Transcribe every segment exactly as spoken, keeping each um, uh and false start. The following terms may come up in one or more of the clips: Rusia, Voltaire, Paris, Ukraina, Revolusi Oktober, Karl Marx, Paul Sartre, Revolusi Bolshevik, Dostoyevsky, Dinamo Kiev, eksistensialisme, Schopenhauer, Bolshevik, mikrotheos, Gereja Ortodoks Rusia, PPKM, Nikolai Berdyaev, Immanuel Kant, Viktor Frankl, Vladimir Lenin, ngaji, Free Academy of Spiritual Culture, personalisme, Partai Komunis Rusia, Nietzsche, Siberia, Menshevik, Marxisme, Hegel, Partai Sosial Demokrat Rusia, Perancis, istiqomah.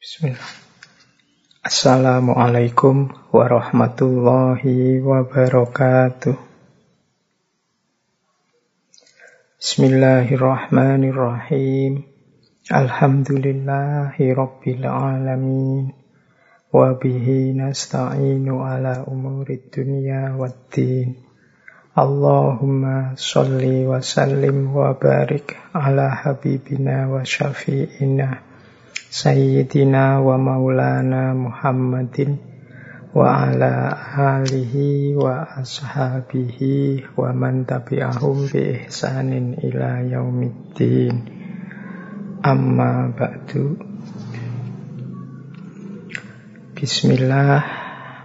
Bismillah. Assalamualaikum warahmatullahi wabarakatuh. Bismillahirrahmanirrahim. Alhamdulillahirabbil alamin. Wa bihi nasta'inu ala umurid dunya waddin. Allahumma shalli wa sallim wa barik ala habibina wa syafi'ina Sayyidina wa maulana Muhammadin wa ala alihi wa ashabihi wa man tabi'ahum bi ihsanin ila yaumiddin. Amma ba'du. Bismillah.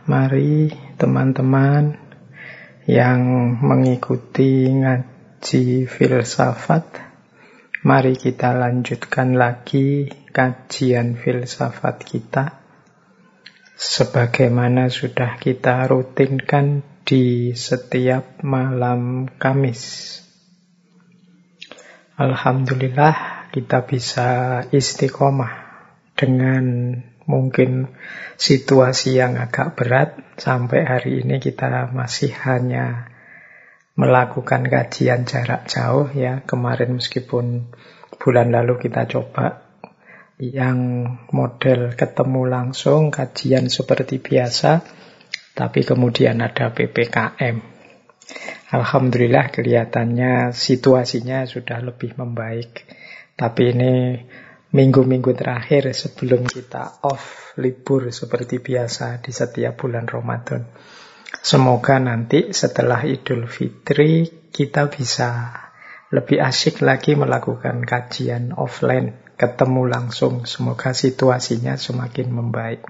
Mari teman-teman yang mengikuti ngaji filsafat, mari kita lanjutkan lagi kajian filsafat kita sebagaimana sudah kita rutinkan di setiap malam Kamis. Alhamdulillah kita bisa istiqomah dengan mungkin situasi yang agak berat. Sampai hari ini kita masih hanya melakukan kajian jarak jauh ya. Kemarin meskipun bulan lalu kita coba yang model ketemu langsung, kajian seperti biasa, tapi kemudian ada P P K M. Alhamdulillah kelihatannya situasinya sudah lebih membaik. Tapi ini minggu-minggu terakhir sebelum kita off libur seperti biasa di setiap bulan Ramadan. Semoga nanti setelah Idul Fitri kita bisa lebih asyik lagi melakukan kajian offline, ketemu langsung. Semoga situasinya semakin membaik.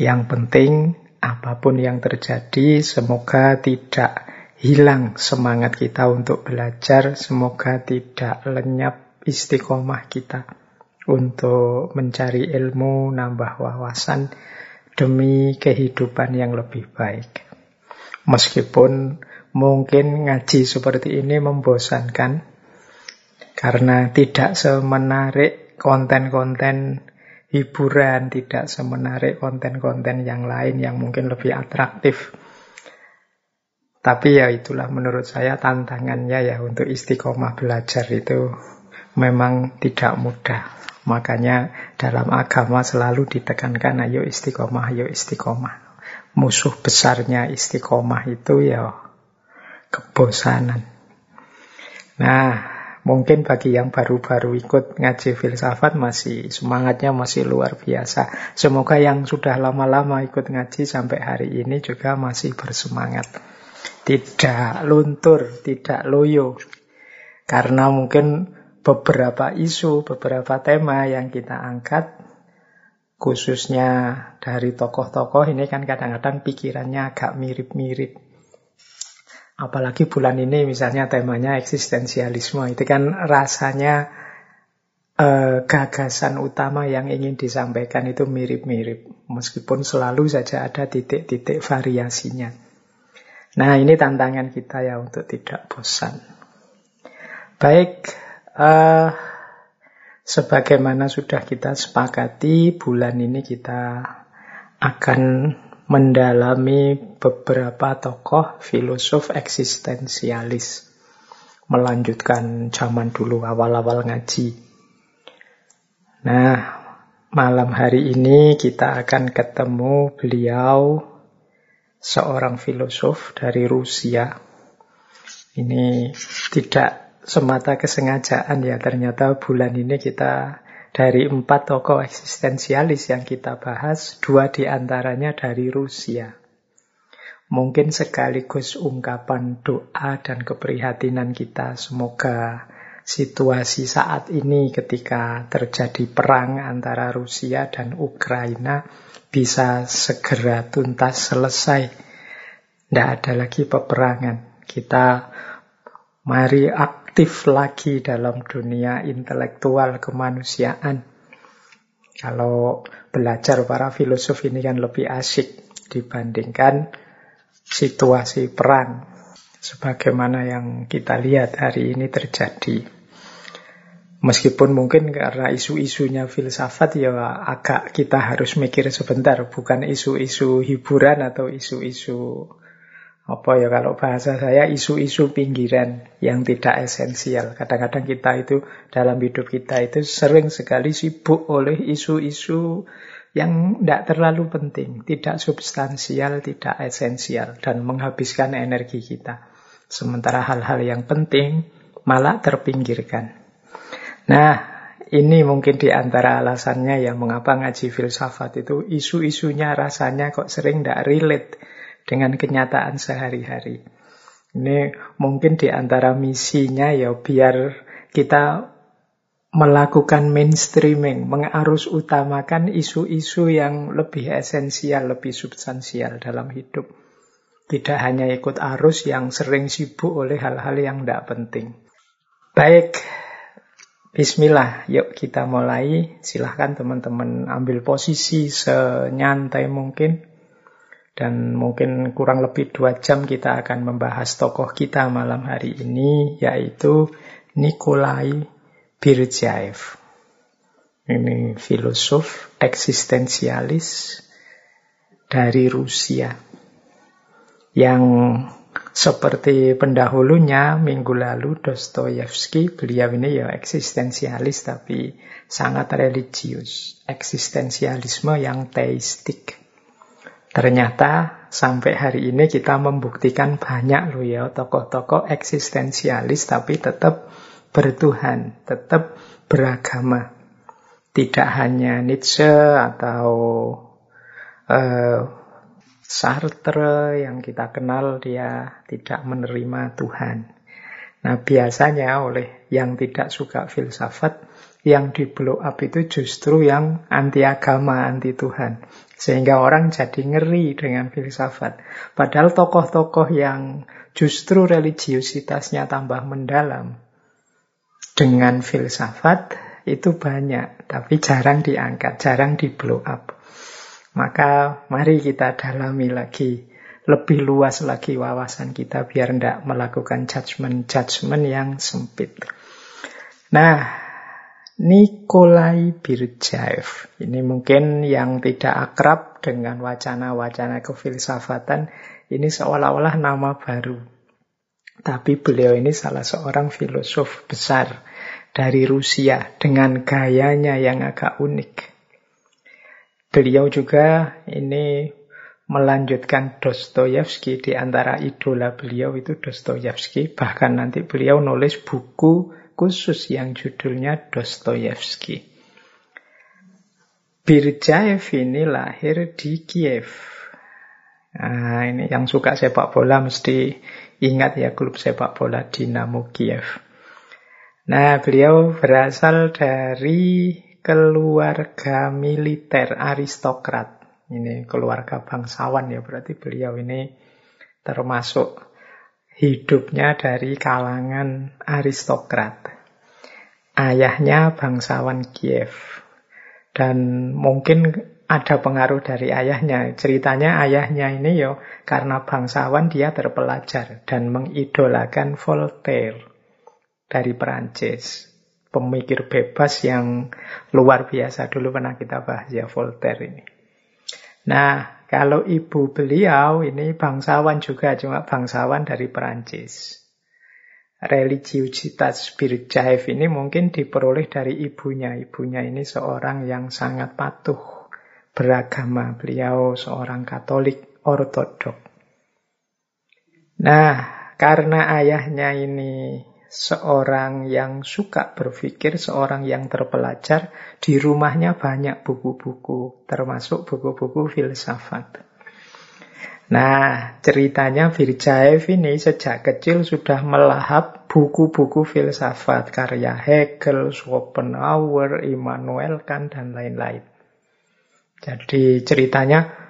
Yang penting, apapun yang terjadi, semoga tidak hilang semangat kita untuk belajar. Semoga tidak lenyap istiqomah kita untuk mencari ilmu, nambah wawasan demi kehidupan yang lebih baik. Meskipun mungkin ngaji seperti ini membosankan, karena tidak semenarik konten-konten hiburan, tidak semenarik konten-konten yang lain yang mungkin lebih atraktif. Tapi ya itulah menurut saya tantangannya ya, untuk istiqomah belajar itu memang tidak mudah. Makanya dalam agama selalu ditekankan ayo istiqomah, ayo istiqomah. Musuh besarnya istiqomah itu ya kebosanan. Nah, mungkin bagi yang baru-baru ikut ngaji filsafat masih semangatnya masih luar biasa. Semoga yang sudah lama-lama ikut ngaji sampai hari ini juga masih bersemangat. Tidak luntur, tidak loyo. Karena mungkin beberapa isu, beberapa tema yang kita angkat, khususnya dari tokoh-tokoh ini kan kadang-kadang pikirannya agak mirip-mirip. Apalagi bulan ini misalnya temanya eksistensialisme. Itu kan rasanya eh, gagasan utama yang ingin disampaikan itu mirip-mirip. Meskipun selalu saja ada titik-titik variasinya. Nah, ini tantangan kita ya untuk tidak bosan. Baik, eh, sebagaimana sudah kita sepakati, bulan ini kita akan mendalami beberapa tokoh filosof eksistensialis, melanjutkan zaman dulu awal-awal ngaji. Nah, malam hari ini kita akan ketemu beliau, seorang filosof dari Rusia. Ini tidak semata kesengajaan ya, ternyata bulan ini kita dari empat tokoh eksistensialis yang kita bahas, dua diantaranya dari Rusia. Mungkin sekaligus ungkapan doa dan keprihatinan kita. Semoga situasi saat ini ketika terjadi perang antara Rusia dan Ukraina bisa segera tuntas, selesai. Tidak ada lagi peperangan. Kita mari aktif lagi dalam dunia intelektual kemanusiaan. Kalau belajar para filosof ini kan lebih asyik dibandingkan situasi perang sebagaimana yang kita lihat hari ini terjadi. Meskipun mungkin karena isu-isunya filsafat ya agak kita harus mikir sebentar, bukan isu-isu hiburan atau isu-isu apa ya kalau bahasa saya isu-isu pinggiran yang tidak esensial. Kadang-kadang kita itu dalam hidup kita itu sering sekali sibuk oleh isu-isu yang tidak terlalu penting, tidak substansial, tidak esensial dan menghabiskan energi kita. Sementara hal-hal yang penting malah terpinggirkan. Nah, ini mungkin diantara alasannya ya mengapa ngaji filsafat itu isu-isunya rasanya kok sering tidak relate dengan kenyataan sehari-hari. Ini mungkin diantara misinya ya biar kita melakukan mainstreaming, mengarus utamakan isu-isu yang lebih esensial, lebih substansial dalam hidup. Tidak hanya ikut arus yang sering sibuk oleh hal-hal yang tidak penting. Baik. Bismillah, yuk kita mulai. Silahkan teman-teman ambil posisi senyantai mungkin. Dan mungkin kurang lebih dua jam kita akan membahas tokoh kita malam hari ini, yaitu Nikolai Berdyaev. Ini filosof eksistensialis dari Rusia. Yang seperti pendahulunya minggu lalu Dostoyevsky, beliau ini ya eksistensialis tapi sangat religius, eksistensialisme yang teistik. Ternyata sampai hari ini kita membuktikan banyak loh ya tokoh-tokoh eksistensialis tapi tetap bertuhan, tetap beragama. Tidak hanya Nietzsche atau uh, Sartre yang kita kenal dia tidak menerima Tuhan. Nah biasanya oleh yang tidak suka filsafat, yang di blow up itu justru yang anti agama, anti Tuhan. Sehingga orang jadi ngeri dengan filsafat. Padahal tokoh-tokoh yang justru religiusitasnya tambah mendalam dengan filsafat itu banyak, tapi jarang diangkat, jarang di blow up. Maka mari kita dalami lagi, lebih luas lagi wawasan kita biar tidak melakukan judgement-judgement yang sempit. Nah, Nikolai Berdyaev, ini mungkin yang tidak akrab dengan wacana-wacana kefilsafatan, ini seolah-olah nama baru. Tapi beliau ini salah seorang filosof besar dari Rusia dengan gayanya yang agak unik. Beliau juga ini melanjutkan Dostoyevsky, di antara idola beliau itu Dostoyevsky. Bahkan nanti beliau nulis buku khusus yang judulnya Dostoyevsky. Berdyaev ini lahir di Kiev. Nah, ini yang suka sepak bola mesti ingat ya klub sepak bola Dinamo Kiev. Nah, beliau berasal dari keluarga militer aristokrat. Ini keluarga bangsawan ya, berarti beliau ini termasuk hidupnya dari kalangan aristokrat. Ayahnya bangsawan Kiev. Dan mungkin ada pengaruh dari ayahnya. Ceritanya ayahnya ini yo karena bangsawan dia terpelajar dan mengidolakan Voltaire dari Perancis. Pemikir bebas yang luar biasa. Dulu pernah kita bahas ya Voltaire ini. Nah, kalau ibu beliau ini bangsawan juga, cuma bangsawan dari Perancis. Religiusitas Berdyaev ini mungkin diperoleh dari ibunya. Ibunya ini seorang yang sangat patuh beragama. Beliau seorang Katolik Ortodok. Nah, karena ayahnya ini seorang yang suka berpikir, seorang yang terpelajar, di rumahnya banyak buku-buku, termasuk buku-buku filsafat. Nah, ceritanya Berdyaev ini sejak kecil sudah melahap buku-buku filsafat, karya Hegel, Schopenhauer, Immanuel Kant, dan lain-lain. Jadi ceritanya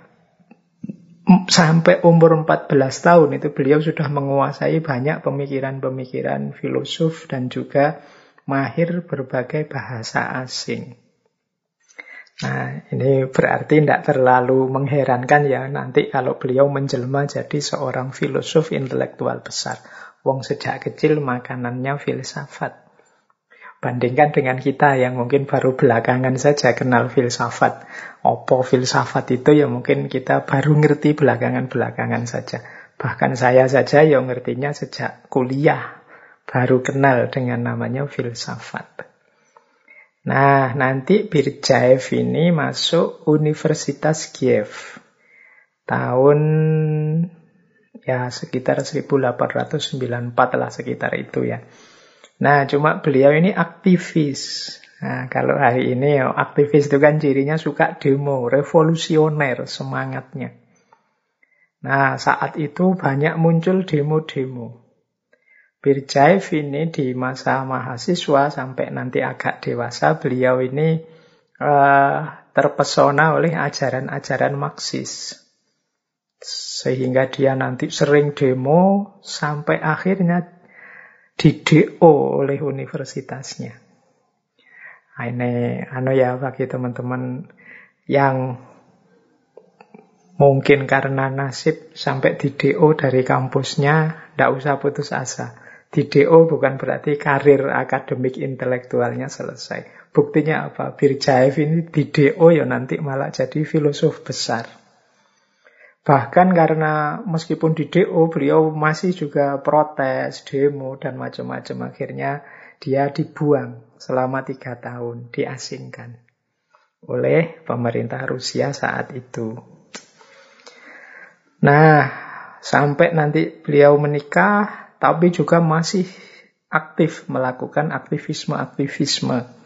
sampai umur empat belas tahun itu beliau sudah menguasai banyak pemikiran-pemikiran filosof dan juga mahir berbagai bahasa asing. Nah, ini berarti tidak terlalu mengherankan ya nanti kalau beliau menjelma jadi seorang filosof intelektual besar. Wong sejak kecil makanannya filsafat. Bandingkan dengan kita yang mungkin baru belakangan saja kenal filsafat. Opo filsafat itu ya mungkin kita baru ngerti belakangan-belakangan saja. Bahkan saya saja yang ngertinya sejak kuliah. Baru kenal dengan namanya filsafat. Nah, nanti Berdyaev ini masuk Universitas Kiev. Tahun ya sekitar seribu delapan ratus sembilan puluh empat lah, sekitar itu ya. Nah, cuma beliau ini aktivis. Nah, kalau hari ini ya, aktivis itu kan cirinya suka demo, revolusioner semangatnya. Nah, saat itu banyak muncul demo-demo. Berdyaev ini di masa mahasiswa sampai nanti agak dewasa, beliau ini uh, terpesona oleh ajaran-ajaran Marxis. Sehingga dia nanti sering demo sampai akhirnya di D O oleh universitasnya. Ini anu ya bagi teman-teman yang mungkin karena nasib sampai di D O dari kampusnya, tidak usah putus asa. Di D O bukan berarti karir akademik intelektualnya selesai. Buktinya apa? Berdyaev ini di D O ya nanti malah jadi filosof besar. Bahkan karena meskipun di D O beliau masih juga protes, demo, dan macam-macam. Akhirnya dia dibuang selama tiga tahun, diasingkan oleh pemerintah Rusia saat itu. Nah, sampai nanti beliau menikah, tapi juga masih aktif melakukan aktivisme-aktivisme.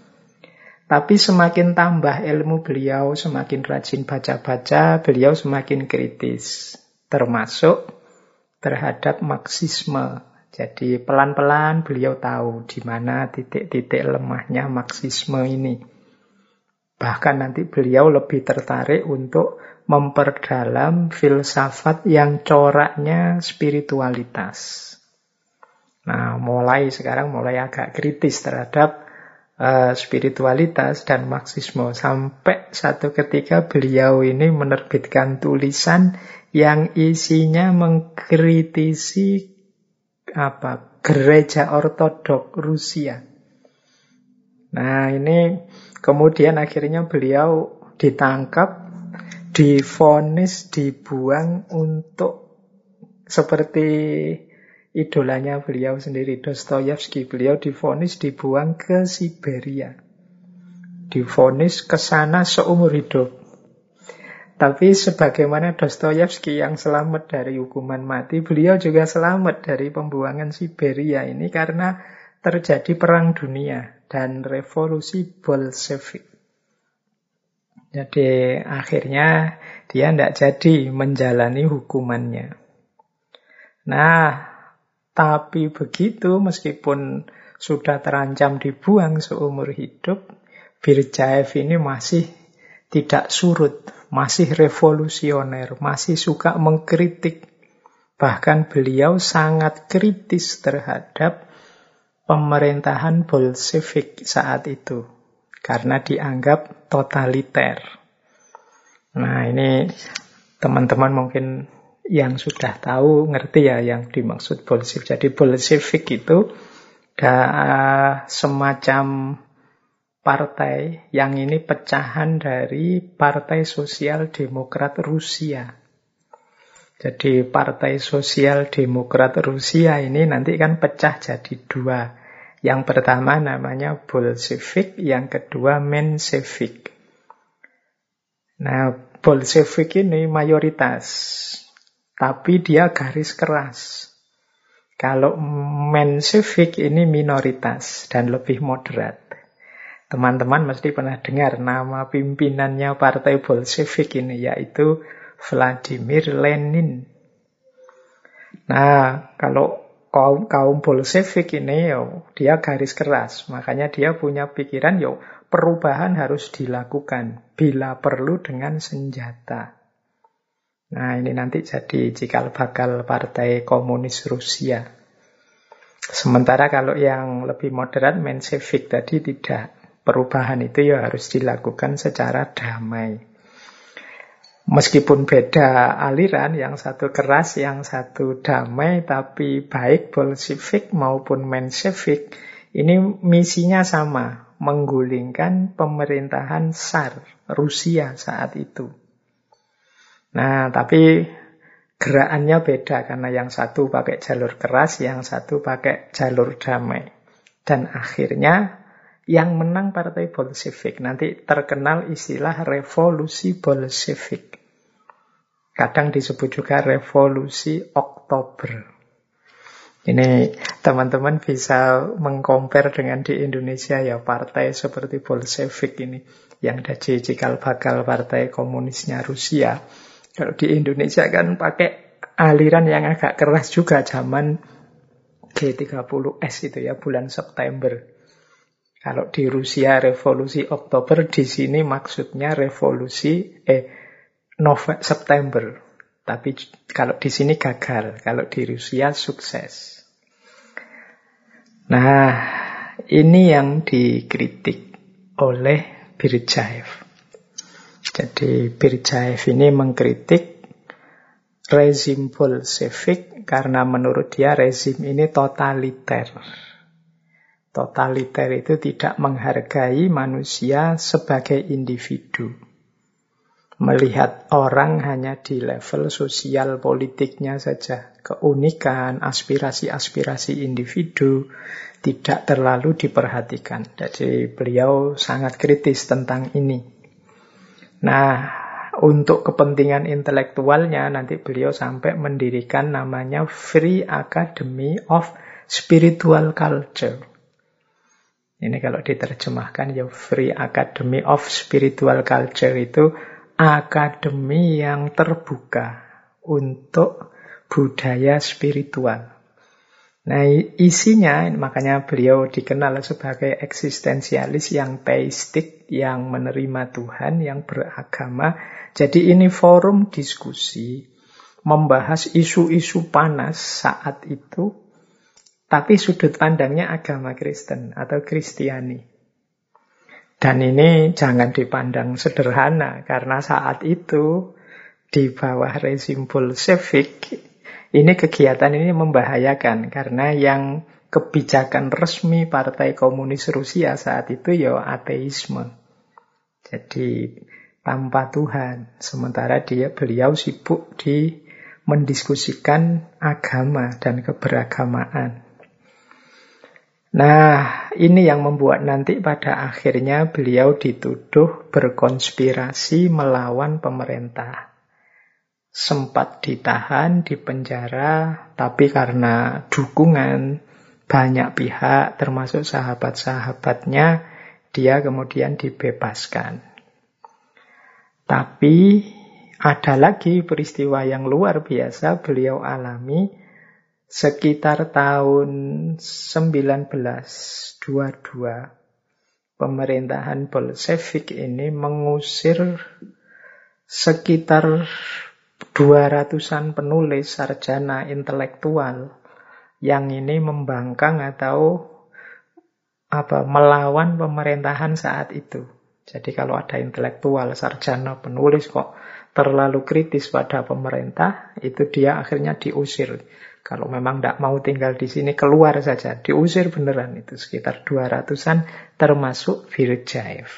Tapi semakin tambah ilmu beliau, semakin rajin baca-baca, beliau semakin kritis. Termasuk terhadap Marxisme. Jadi pelan-pelan beliau tahu di mana titik-titik lemahnya Marxisme ini. Bahkan nanti beliau lebih tertarik untuk memperdalam filsafat yang coraknya spiritualitas. Nah, mulai sekarang mulai agak kritis terhadap spiritualitas dan Marxisme. Sampai satu ketika beliau ini menerbitkan tulisan yang isinya mengkritisi apa Gereja Ortodoks Rusia. Nah, ini kemudian akhirnya beliau ditangkap, divonis, dibuang untuk seperti idolanya beliau sendiri, Dostoyevsky. Beliau divonis dibuang ke Siberia. Divonis ke sana seumur hidup. Tapi sebagaimana Dostoyevsky yang selamat dari hukuman mati, beliau juga selamat dari pembuangan Siberia ini karena terjadi perang dunia dan revolusi Bolshevik. Jadi akhirnya dia tidak jadi menjalani hukumannya. Nah, tapi begitu, meskipun sudah terancam dibuang seumur hidup, Berdyaev ini masih tidak surut, masih revolusioner, masih suka mengkritik. Bahkan beliau sangat kritis terhadap pemerintahan Bolshevik saat itu, karena dianggap totaliter. Nah, ini teman-teman mungkin yang sudah tahu, ngerti ya yang dimaksud Bolshevik. Jadi Bolshevik itu da, semacam partai yang ini pecahan dari Partai Sosial Demokrat Rusia. Jadi Partai Sosial Demokrat Rusia ini nanti kan pecah jadi dua. Yang pertama namanya Bolshevik, yang kedua Menshevik. Nah, Bolshevik ini mayoritas, tapi dia garis keras. Kalau Menshevik ini minoritas dan lebih moderat. Teman-teman mesti pernah dengar nama pimpinannya Partai Bolshevik ini, yaitu Vladimir Lenin. Nah, kalau kaum, kaum Bolshevik ini, yo, dia garis keras. Makanya dia punya pikiran, yo, perubahan harus dilakukan. Bila perlu dengan senjata. Nah, ini nanti jadi cikal bakal Partai Komunis Rusia. Sementara kalau yang lebih moderat, Menshevik tadi tidak. Perubahan itu ya harus dilakukan secara damai. Meskipun beda aliran, yang satu keras, yang satu damai, tapi baik Bolshevik maupun Menshevik Ini misinya sama, menggulingkan pemerintahan Tsar Rusia saat itu. Nah, tapi gerakannya beda karena yang satu pakai jalur keras, yang satu pakai jalur damai. Dan akhirnya yang menang Partai Bolshevik. Nanti terkenal istilah Revolusi Bolshevik. Kadang disebut juga Revolusi Oktober. Ini teman-teman bisa mengkompar dengan di Indonesia ya, partai seperti Bolshevik ini yang jadi cikal bakal Partai Komunisnya Rusia. Kalau di Indonesia kan pakai aliran yang agak keras juga zaman G tiga puluh S itu ya, bulan September. Kalau di Rusia Revolusi Oktober, di sini maksudnya revolusi eh November September. Tapi kalau di sini gagal, kalau di Rusia sukses. Nah, ini yang dikritik oleh Berdyaev. Jadi Berdyaev ini mengkritik rezim Bolshevik karena menurut dia rezim ini totaliter. Totaliter itu tidak menghargai manusia sebagai individu. Melihat orang hanya di level sosial politiknya saja. Keunikan, aspirasi-aspirasi individu tidak terlalu diperhatikan. Jadi beliau sangat kritis tentang ini. Nah, untuk kepentingan intelektualnya nanti beliau sampai mendirikan namanya Free Academy of Spiritual Culture. Ini kalau diterjemahkan ya, Free Academy of Spiritual Culture itu akademi yang terbuka untuk budaya spiritual. Nah, isinya, makanya beliau dikenal sebagai eksistensialis yang teistik, yang menerima Tuhan, yang beragama. Jadi ini forum diskusi, membahas isu-isu panas saat itu, tapi sudut pandangnya agama Kristen atau Kristiani. Dan ini jangan dipandang sederhana, karena saat itu di bawah rezim Bolshevik, ini kegiatan ini membahayakan, karena yang kebijakan resmi Partai Komunis Rusia saat itu ya ateisme. Jadi tanpa Tuhan, sementara dia beliau sibuk di mendiskusikan agama dan keberagamaan. Nah, ini yang membuat nanti pada akhirnya beliau dituduh berkonspirasi melawan pemerintah. Sempat ditahan, dipenjara, tapi karena dukungan banyak pihak, termasuk sahabat-sahabatnya, dia kemudian dibebaskan. Tapi ada lagi peristiwa yang luar biasa beliau alami sekitar tahun seribu sembilan ratus dua puluh dua, pemerintahan Bolshevik ini mengusir sekitar dua ratusan penulis, sarjana, intelektual yang ini membangkang atau apa melawan pemerintahan saat itu. Jadi kalau ada intelektual, sarjana, penulis kok terlalu kritis pada pemerintah, itu dia akhirnya diusir. Kalau memang tidak mau tinggal di sini, keluar saja. Diusir beneran itu sekitar dua ratusan, termasuk Berdyaev.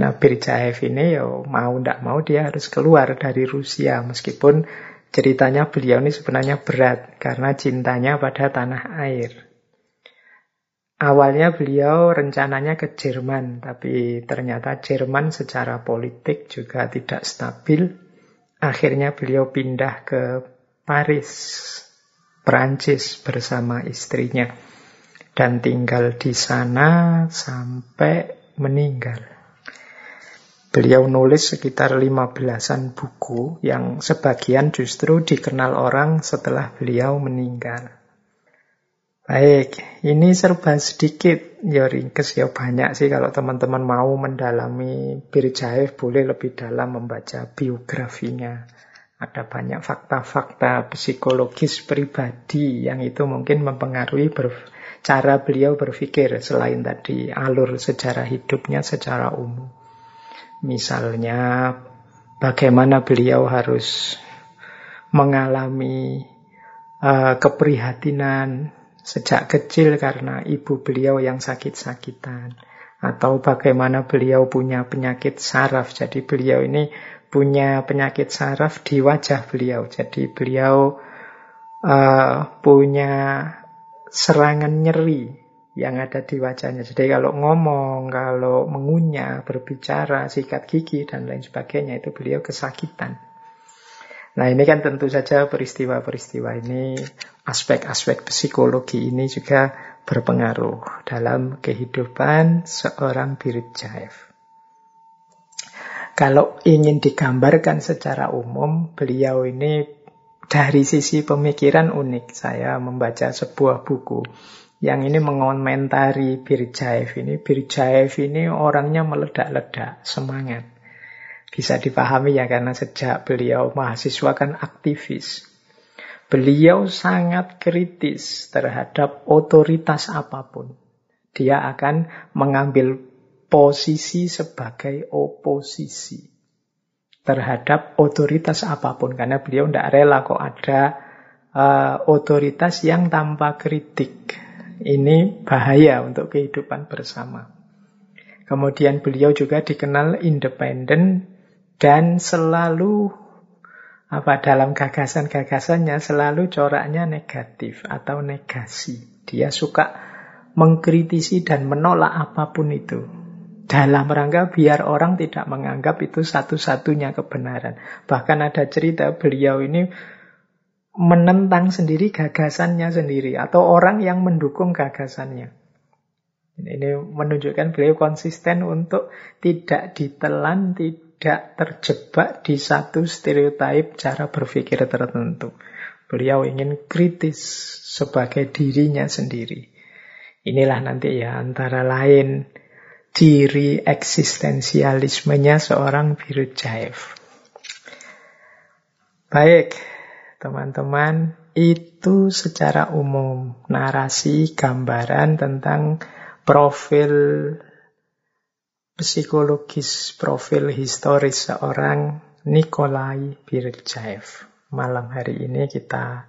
Nah, Berdyaev ini ya mau tidak mau dia harus keluar dari Rusia. Meskipun ceritanya beliau ini sebenarnya berat karena cintanya pada tanah air. Awalnya beliau rencananya ke Jerman, tapi ternyata Jerman secara politik juga tidak stabil. Akhirnya beliau pindah ke Paris, Perancis bersama istrinya, dan tinggal di sana sampai meninggal. Beliau nulis sekitar lima belasan buku yang sebagian justru dikenal orang setelah beliau meninggal. Baik, ini serba sedikit, ya ringkes ya banyak sih. Kalau teman-teman mau mendalami Berdyaev boleh lebih dalam membaca biografinya. Ada banyak fakta-fakta psikologis pribadi yang itu mungkin mempengaruhi ber- cara beliau berpikir selain tadi alur sejarah hidupnya secara umum. Misalnya bagaimana beliau harus mengalami uh, keprihatinan sejak kecil karena ibu beliau yang sakit-sakitan, atau bagaimana beliau punya penyakit saraf. Jadi beliau ini punya penyakit saraf di wajah beliau. Jadi beliau uh, punya serangan nyeri yang ada di wajahnya. Jadi kalau ngomong, kalau mengunyah, berbicara, sikat gigi, dan lain sebagainya, itu beliau kesakitan. Nah ini kan tentu saja peristiwa-peristiwa ini, aspek-aspek psikologi ini juga berpengaruh dalam kehidupan seorang Berdyaev. Kalau ingin digambarkan secara umum, beliau ini dari sisi pemikiran unik. Saya membaca sebuah buku yang ini mengomentari Berdyaev ini. Berdyaev ini orangnya meledak-ledak, semangat. Bisa dipahami ya, karena sejak beliau mahasiswa kan aktivis. Beliau sangat kritis terhadap otoritas apapun. Dia akan mengambil posisi sebagai oposisi terhadap otoritas apapun. Karena beliau tidak rela kok ada uh, otoritas yang tanpa kritik. Ini bahaya untuk kehidupan bersama. Kemudian beliau juga dikenal independen dan selalu apa dalam gagasan-gagasannya selalu coraknya negatif atau negasi. Dia suka mengkritisi dan menolak apapun itu dalam rangka biar orang tidak menganggap itu satu-satunya kebenaran. Bahkan ada cerita beliau ini menentang sendiri gagasannya sendiri atau orang yang mendukung gagasannya. Ini menunjukkan beliau konsisten untuk tidak ditelan, tidak terjebak di satu stereotip cara berpikir tertentu. Beliau ingin kritis sebagai dirinya sendiri. Inilah nanti ya antara lain ciri eksistensialismenya seorang Berdyaev. Baik, teman-teman, itu secara umum narasi gambaran tentang profil psikologis, profil historis seorang Nikolai Berdyaev. Malam hari ini kita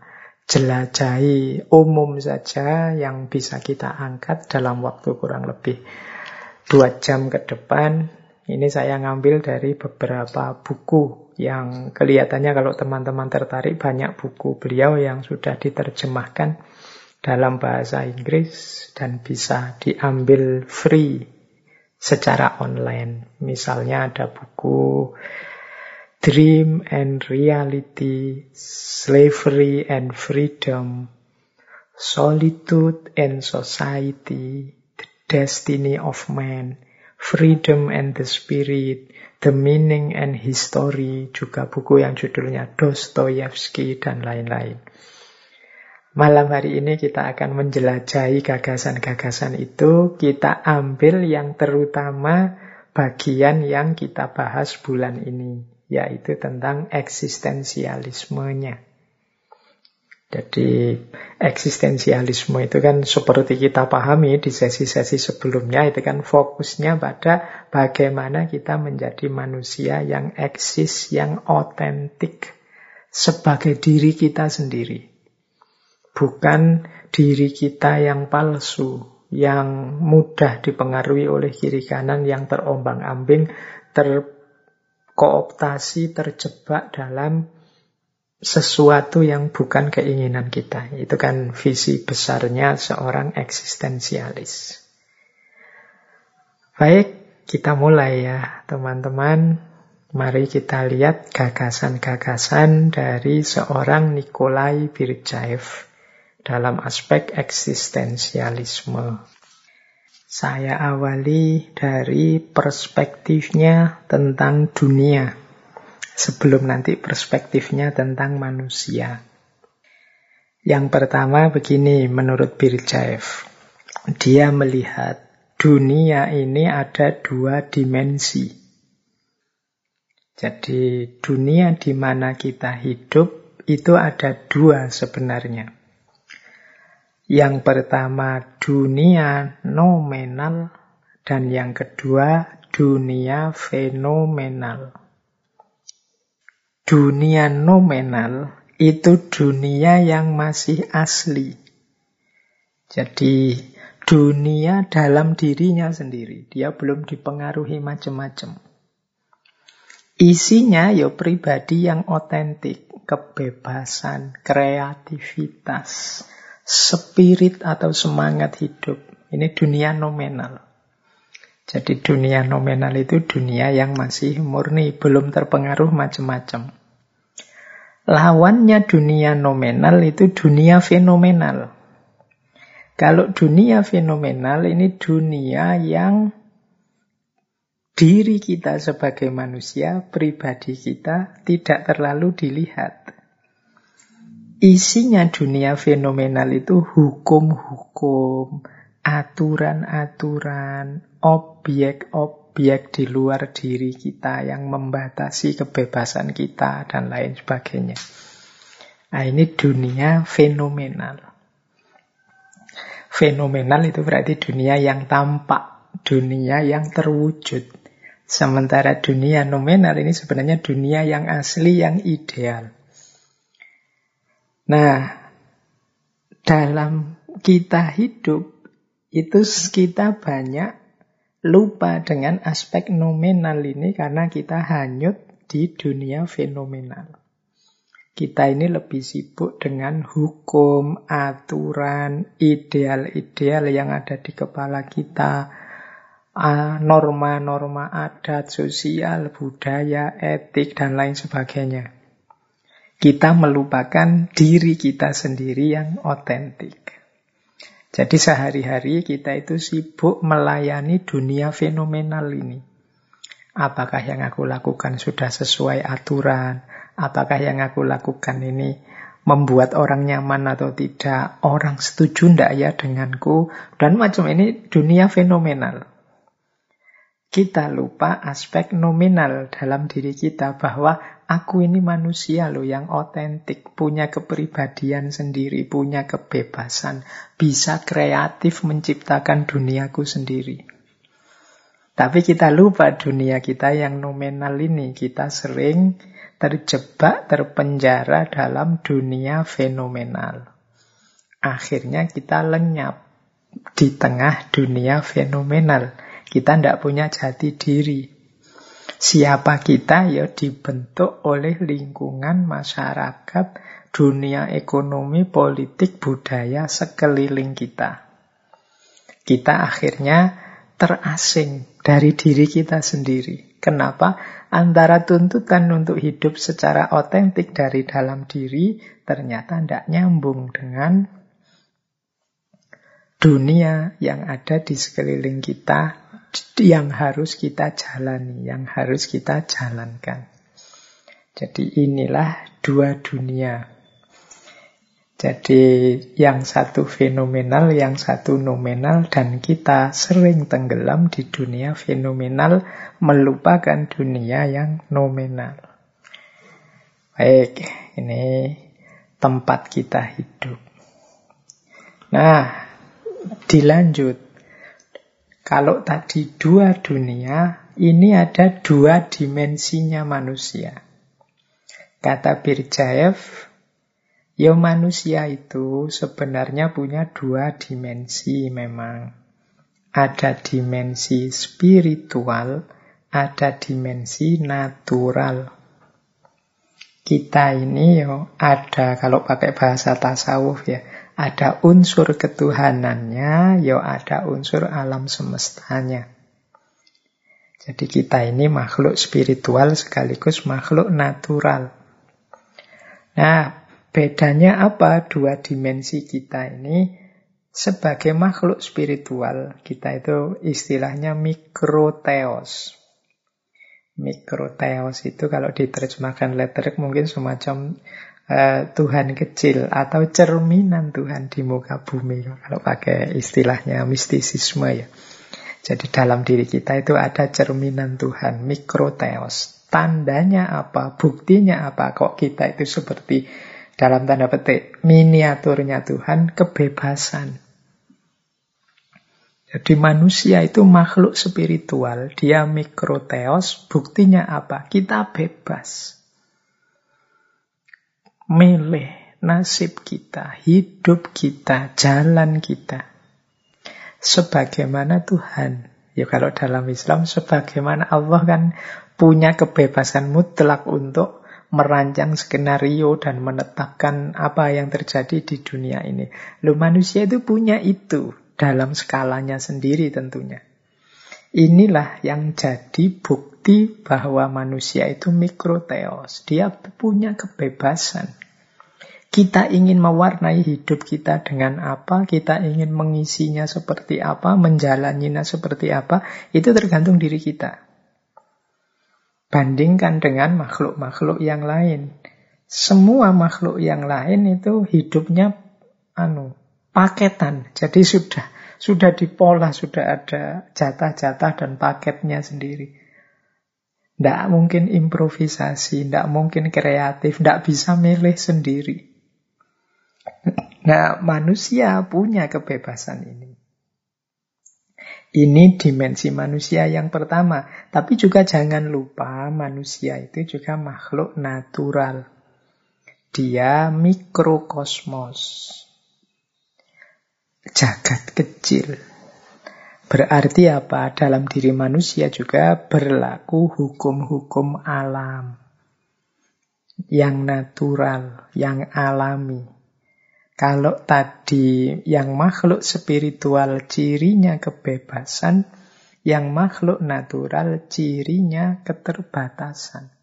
jelajahi umum saja yang bisa kita angkat dalam waktu kurang lebih dua jam ke depan. Ini saya ngambil dari beberapa buku yang kelihatannya kalau teman-teman tertarik banyak buku beliau yang sudah diterjemahkan dalam bahasa Inggris dan bisa diambil free secara online. Misalnya ada buku Dream and Reality, Slavery and Freedom, Solitude and Society, The Destiny of Man, Freedom and the Spirit, The Meaning and History, juga buku yang judulnya Dostoyevsky, dan lain-lain. Malam hari ini kita akan menjelajahi gagasan-gagasan itu, kita ambil yang terutama bagian yang kita bahas bulan ini, yaitu tentang eksistensialismenya. Jadi eksistensialisme itu kan seperti kita pahami di sesi-sesi sebelumnya, itu kan fokusnya pada bagaimana kita menjadi manusia yang eksis, yang otentik sebagai diri kita sendiri. Bukan diri kita yang palsu, yang mudah dipengaruhi oleh kiri kanan, yang terombang-ambing, terkooptasi, terjebak dalam sesuatu yang bukan keinginan kita. Itu kan visi besarnya seorang eksistensialis. Baik, kita mulai ya teman-teman. Mari kita lihat gagasan-gagasan dari seorang Nikolai Berdyaev dalam aspek eksistensialisme. Saya awali dari perspektifnya tentang dunia, sebelum nanti perspektifnya tentang manusia. Yang pertama begini menurut Berdyaev. Dia melihat dunia ini ada dua dimensi. Jadi dunia di mana kita hidup itu ada dua sebenarnya. Yang pertama dunia nominal dan yang kedua dunia fenomenal. Dunia nominal itu dunia yang masih asli, Jadi dunia dalam dirinya sendiri, dia belum dipengaruhi macam-macam. Isinya ya pribadi yang otentik, kebebasan, kreativitas, spirit atau semangat hidup. Ini dunia nominal. Jadi dunia nominal itu dunia yang masih murni, belum terpengaruh macam-macam. Lawannya dunia nominal itu dunia fenomenal. Kalau dunia fenomenal ini dunia yang diri kita sebagai manusia, pribadi kita tidak terlalu dilihat. Isinya dunia fenomenal itu hukum-hukum, aturan-aturan, objek-objek di luar diri kita yang membatasi kebebasan kita dan lain sebagainya. Nah, ini dunia fenomenal. Fenomenal itu berarti dunia yang tampak, dunia yang terwujud. Sementara dunia nominal ini sebenarnya dunia yang asli, yang ideal. Nah, dalam kita hidup, itu kita banyak lupa dengan aspek nominal ini karena kita hanyut di dunia fenomenal. Kita ini lebih sibuk dengan hukum, aturan, ideal-ideal yang ada di kepala kita, norma-norma adat, sosial, budaya, etik, dan lain sebagainya. Kita melupakan diri kita sendiri yang otentik. Jadi sehari-hari kita itu sibuk melayani dunia fenomenal ini. Apakah yang aku lakukan sudah sesuai aturan? Apakah yang aku lakukan ini membuat orang nyaman atau tidak? Orang setuju ndak ya denganku? Dan macam ini dunia fenomenal. Kita lupa aspek nominal dalam diri kita bahwa aku ini manusia loh yang otentik, punya kepribadian sendiri, punya kebebasan, bisa kreatif menciptakan duniaku sendiri. Tapi kita lupa dunia kita yang nominal ini, kita sering terjebak, terpenjara dalam dunia fenomenal. Akhirnya kita lenyap di tengah dunia fenomenal. Kita tidak punya jati diri. Siapa kita ya dibentuk oleh lingkungan masyarakat, dunia ekonomi, politik, budaya sekeliling kita. Kita akhirnya terasing dari diri kita sendiri. Kenapa? Antara tuntutan untuk hidup secara otentik dari dalam diri ternyata tidak nyambung dengan dunia yang ada di sekeliling kita yang harus kita jalani, yang harus kita jalankan. Jadi inilah dua dunia. Jadi yang satu fenomenal, yang satu nominal, dan kita sering tenggelam di dunia fenomenal, melupakan dunia yang nominal. Baik, ini tempat kita hidup. Nah, dilanjut. Kalau tadi dua dunia, ini ada dua dimensinya manusia. Kata Berdyaev, ya manusia itu sebenarnya punya dua dimensi memang. Ada dimensi spiritual, ada dimensi natural. Kita ini yo ada, kalau pakai bahasa tasawuf ya, ada unsur ketuhanannya, yo ada unsur alam semestanya. Jadi kita ini makhluk spiritual sekaligus makhluk natural. Nah, bedanya apa dua dimensi kita ini? Sebagai makhluk spiritual, kita itu istilahnya mikrotheos. Mikrotheos itu kalau diterjemahkan letterik mungkin semacam uh, Tuhan kecil atau cerminan Tuhan di muka bumi, kalau pakai istilahnya mistisisme ya. Jadi dalam diri kita itu ada cerminan Tuhan, mikrotheos. Tandanya apa? Buktinya apa? Kok kita itu seperti dalam tanda petik, miniaturnya Tuhan, kebebasan. Jadi manusia itu makhluk spiritual, dia mikrotheos, buktinya apa? Kita bebas. Milih, nasib kita, hidup kita, jalan kita. Sebagaimana Tuhan. Ya kalau dalam Islam, sebagaimana Allah kan punya kebebasan mutlak untuk merancang skenario dan menetapkan apa yang terjadi di dunia ini. Loh, manusia itu punya itu dalam skalanya sendiri tentunya. Inilah yang jadi bukti bahwa manusia itu mikroteos. Dia punya kebebasan. Kita ingin mewarnai hidup kita dengan apa, kita ingin mengisinya seperti apa, menjalaninya seperti apa, itu tergantung diri kita. Bandingkan dengan makhluk-makhluk yang lain. Semua makhluk yang lain itu hidupnya anu paketan. Jadi sudah sudah dipola, sudah ada jatah-jatah dan paketnya sendiri. Tidak mungkin improvisasi, tidak mungkin kreatif, tidak bisa milih sendiri. Nah, manusia punya kebebasan ini. Ini dimensi manusia yang pertama. Tapi juga jangan lupa manusia itu juga makhluk natural. Dia mikrokosmos. Jagat kecil. Berarti apa? Dalam diri manusia juga berlaku hukum-hukum alam. Yang natural, yang alami. Kalau tadi yang makhluk spiritual cirinya kebebasan, yang makhluk natural cirinya keterbatasan.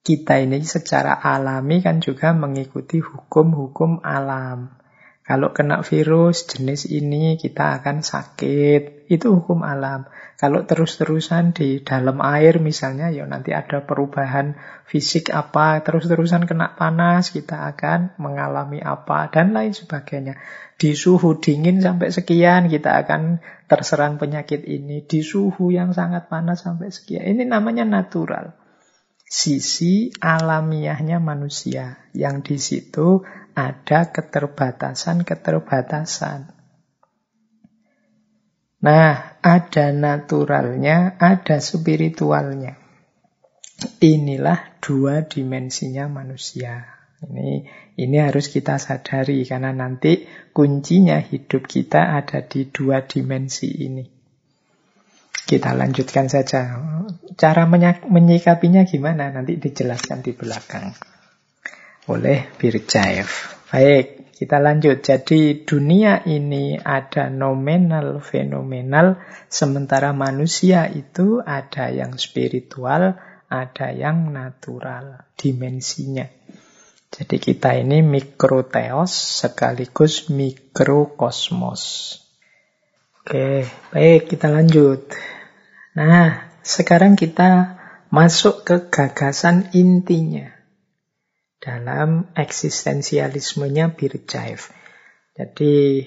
Kita ini secara alami kan juga mengikuti hukum-hukum alam. Kalau kena virus jenis ini kita akan sakit, itu hukum alam. Kalau terus-terusan di dalam air misalnya, ya nanti ada perubahan fisik apa, terus-terusan kena panas kita akan mengalami apa, dan lain sebagainya. Di suhu dingin sampai sekian kita akan terserang penyakit ini, di suhu yang sangat panas sampai sekian. Ini namanya natural. Sisi alamiahnya manusia, yang di situ ada keterbatasan-keterbatasan. Nah, ada naturalnya, ada spiritualnya. Inilah dua dimensinya manusia. Ini, ini harus kita sadari, karena nanti kuncinya hidup kita ada di dua dimensi ini. Kita lanjutkan saja. Cara menyikapinya gimana? Nanti dijelaskan di belakang oleh Berdyaev. Baik, kita lanjut. Jadi dunia ini ada nominal-fenomenal, sementara manusia itu ada yang spiritual, ada yang natural dimensinya. Jadi kita ini mikroteos sekaligus mikrokosmos. Oke, baik, kita lanjut. Nah, sekarang kita masuk ke gagasan intinya dalam eksistensialismenya Berdyaev. Jadi,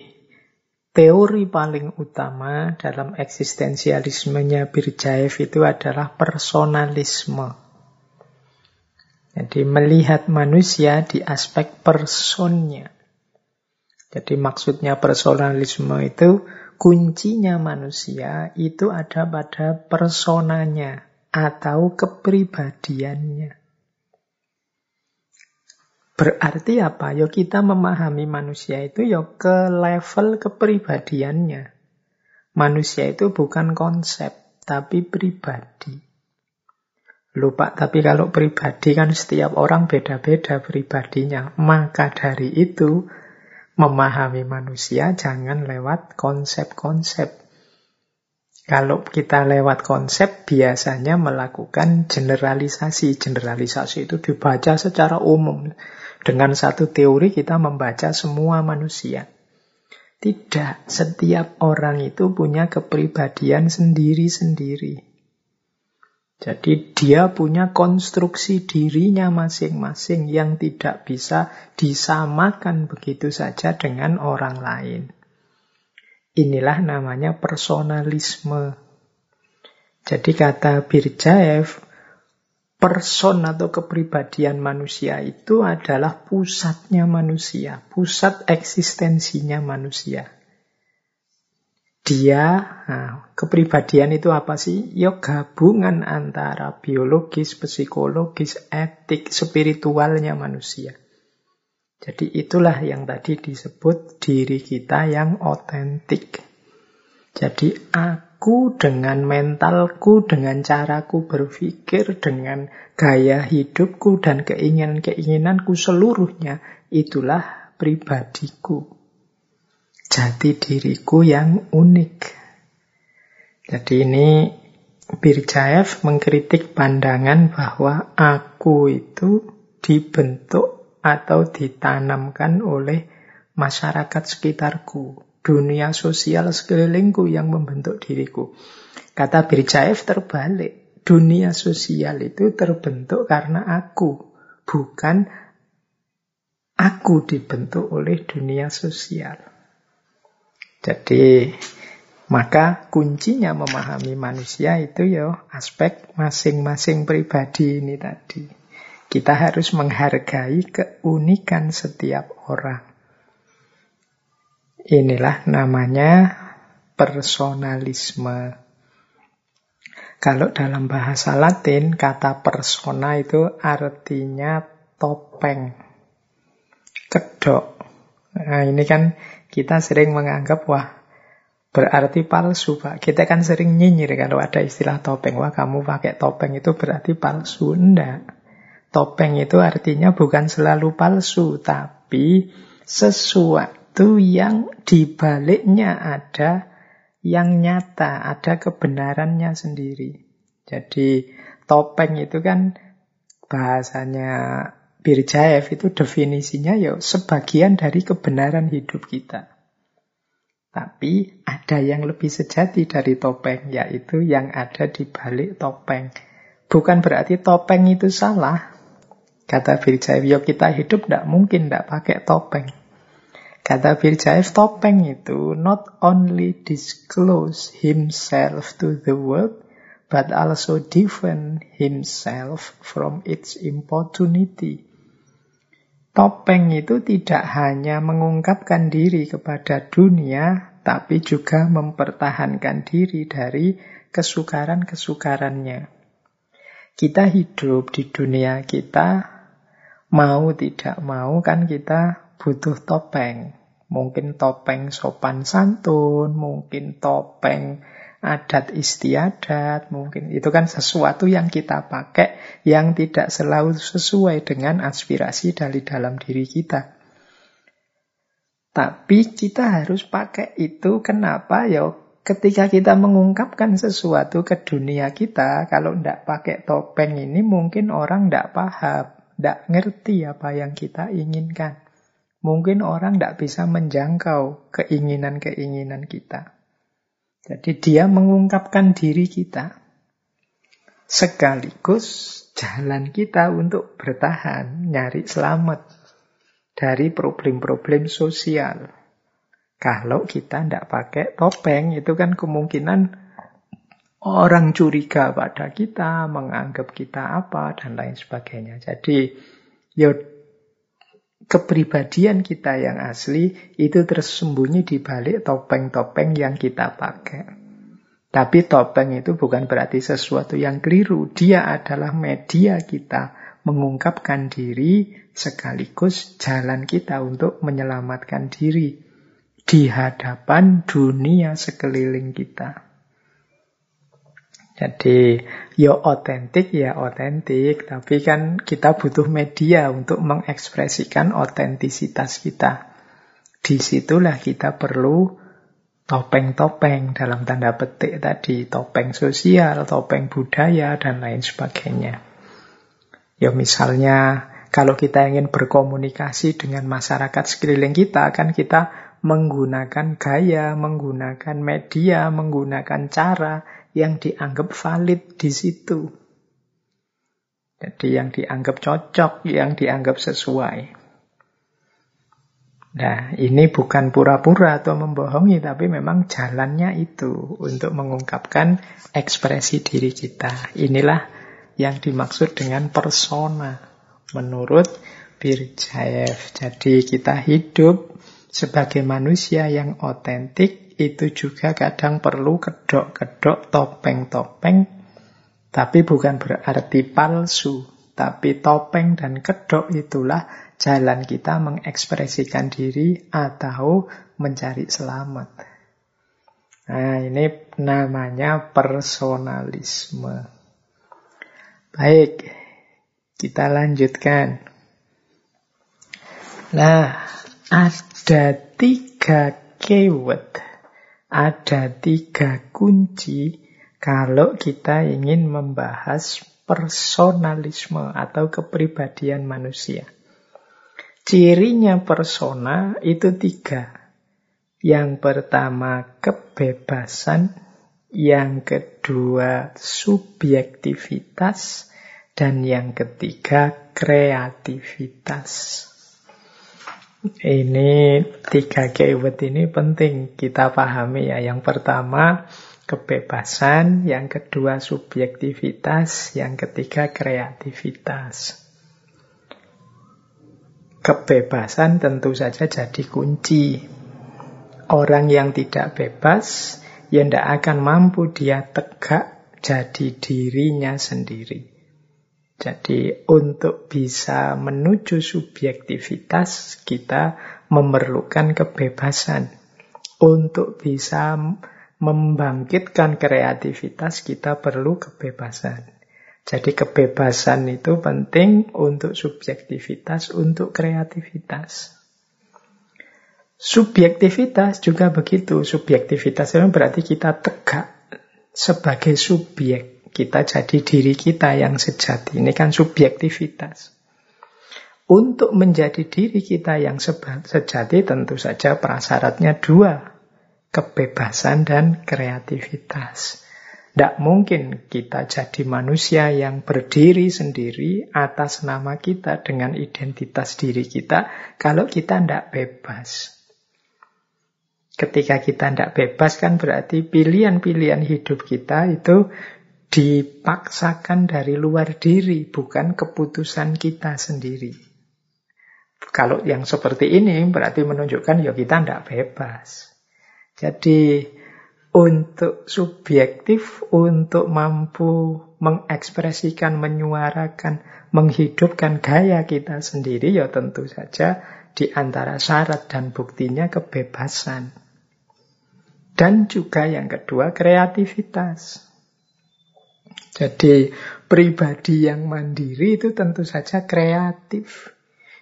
teori paling utama dalam eksistensialismenya Berdyaev itu adalah personalisme. Jadi, melihat manusia di aspek personnya. Jadi, maksudnya personalisme itu kuncinya manusia itu ada pada personanya atau kepribadiannya. Berarti apa? Yo kita memahami manusia itu yo ke level kepribadiannya. Manusia itu bukan konsep, tapi pribadi. Lupa, tapi kalau pribadi kan setiap orang beda-beda pribadinya. Maka dari itu, memahami manusia jangan lewat konsep-konsep. Kalau kita lewat konsep, biasanya melakukan generalisasi. Generalisasi itu dibaca secara umum. Dengan satu teori kita membaca semua manusia. Tidak, setiap orang itu punya kepribadian sendiri-sendiri. Jadi dia punya konstruksi dirinya masing-masing yang tidak bisa disamakan begitu saja dengan orang lain. Inilah namanya personalisme. Jadi kata Berdyaev, person atau kepribadian manusia itu adalah pusatnya manusia, pusat eksistensinya manusia. Dia, nah, kepribadian itu apa sih? Ya gabungan antara biologis, psikologis, etik, spiritualnya manusia. Jadi itulah yang tadi disebut diri kita yang otentik. Jadi aku dengan mentalku, dengan caraku berpikir, dengan gaya hidupku dan keinginan-keinginanku seluruhnya, itulah pribadiku. Jati diriku yang unik. Jadi ini Berdyaev mengkritik pandangan bahwa aku itu dibentuk atau ditanamkan oleh masyarakat sekitarku, dunia sosial sekelilingku yang membentuk diriku. Kata Berdyaev terbalik, dunia sosial itu terbentuk karena aku, bukan aku dibentuk oleh dunia sosial. Jadi maka kuncinya memahami manusia itu ya aspek masing-masing pribadi ini tadi. Kita harus menghargai keunikan setiap orang. Inilah namanya personalisme. Kalau dalam bahasa Latin, kata persona itu artinya topeng, kedok. Nah ini kan kita sering menganggap, wah, berarti palsu, Pak. Kita kan sering nyinyir kalau ada istilah topeng. Wah, kamu pakai topeng itu berarti palsu. Enggak. Topeng itu artinya bukan selalu palsu, tapi sesuatu yang dibaliknya ada yang nyata, ada kebenarannya sendiri. Jadi topeng itu kan bahasanya Berdyaev itu definisinya ya sebagian dari kebenaran hidup kita. Tapi ada yang lebih sejati dari topeng, yaitu yang ada di balik topeng. Bukan berarti topeng itu salah. Kata Berdyaev, ya kita hidup tidak mungkin tidak pakai topeng. Kata Berdyaev, topeng itu not only disclose himself to the world, but also defend himself from its importunity. Topeng itu tidak hanya mengungkapkan diri kepada dunia, tapi juga mempertahankan diri dari kesukaran-kesukarannya. Kita hidup di dunia kita, mau tidak mau kan kita butuh topeng. Mungkin topeng sopan santun, mungkin topeng adat istiadat, mungkin itu kan sesuatu yang kita pakai yang tidak selalu sesuai dengan aspirasi dari dalam diri kita. Tapi kita harus pakai itu, kenapa? Ya ketika kita mengungkapkan sesuatu ke dunia kita, kalau tidak pakai topeng ini mungkin orang tidak paham, tidak ngerti apa yang kita inginkan. Mungkin orang tidak bisa menjangkau keinginan-keinginan kita. Jadi dia mengungkapkan diri kita, sekaligus jalan kita untuk bertahan, nyari selamat dari problem-problem sosial. Kalau kita tidak pakai topeng, itu kan kemungkinan orang curiga pada kita, menganggap kita apa, dan lain sebagainya. Jadi, ya kepribadian kita yang asli itu tersembunyi di balik topeng-topeng yang kita pakai. Tapi topeng itu bukan berarti sesuatu yang keliru. Dia adalah media kita mengungkapkan diri sekaligus jalan kita untuk menyelamatkan diri di hadapan dunia sekeliling kita. Jadi, ya otentik, ya otentik, tapi kan kita butuh media untuk mengekspresikan otentisitas kita. Disitulah kita perlu topeng-topeng dalam tanda petik tadi, topeng sosial, topeng budaya, dan lain sebagainya. Ya misalnya, kalau kita ingin berkomunikasi dengan masyarakat sekeliling kita, kan kita menggunakan gaya, menggunakan media, menggunakan cara yang dianggap valid di situ. Jadi yang dianggap cocok, yang dianggap sesuai. Nah, ini bukan pura-pura atau membohongi, tapi memang jalannya itu untuk mengungkapkan ekspresi diri kita. Inilah yang dimaksud dengan persona menurut Berdyaev. Jadi kita hidup sebagai manusia yang otentik, itu juga kadang perlu kedok-kedok, topeng-topeng, tapi bukan berarti palsu. Tapi topeng dan kedok itulah jalan kita mengekspresikan diri atau mencari selamat. Nah, ini namanya personalisme. Baik, kita lanjutkan. Nah, ada tiga keyword, ada tiga kunci kalau kita ingin membahas personalisme atau kepribadian manusia. Cirinya persona itu tiga. Yang pertama kebebasan, yang kedua subjektivitas, dan yang ketiga kreativitas. Ini tiga keyword ini penting kita pahami ya. Yang pertama kebebasan, yang kedua subjektivitas, yang ketiga kreativitas. Kebebasan tentu saja jadi kunci. Orang yang tidak bebas, ya tidak akan mampu dia tegak jadi dirinya sendiri. Jadi untuk bisa menuju subjektivitas, kita memerlukan kebebasan. Untuk bisa membangkitkan kreativitas, kita perlu kebebasan. Jadi kebebasan itu penting untuk subjektivitas, untuk kreativitas. Subjektivitas juga begitu. Subjektivitas itu berarti kita tegak sebagai subjek. Kita jadi diri kita yang sejati. Ini kan subjektivitas. Untuk menjadi diri kita yang sejati tentu saja prasyaratnya dua. Kebebasan dan kreativitas. Tidak mungkin kita jadi manusia yang berdiri sendiri atas nama kita dengan identitas diri kita kalau kita tidak bebas. Ketika kita tidak bebas kan berarti pilihan-pilihan hidup kita itu dipaksakan dari luar diri, bukan keputusan kita sendiri. Kalau yang seperti ini berarti menunjukkan ya kita tidak bebas. Jadi untuk subjektif, untuk mampu mengekspresikan, menyuarakan, menghidupkan gaya kita sendiri, ya tentu saja di antara syarat dan buktinya kebebasan. Dan juga yang kedua, kreativitas. Jadi pribadi yang mandiri itu tentu saja kreatif.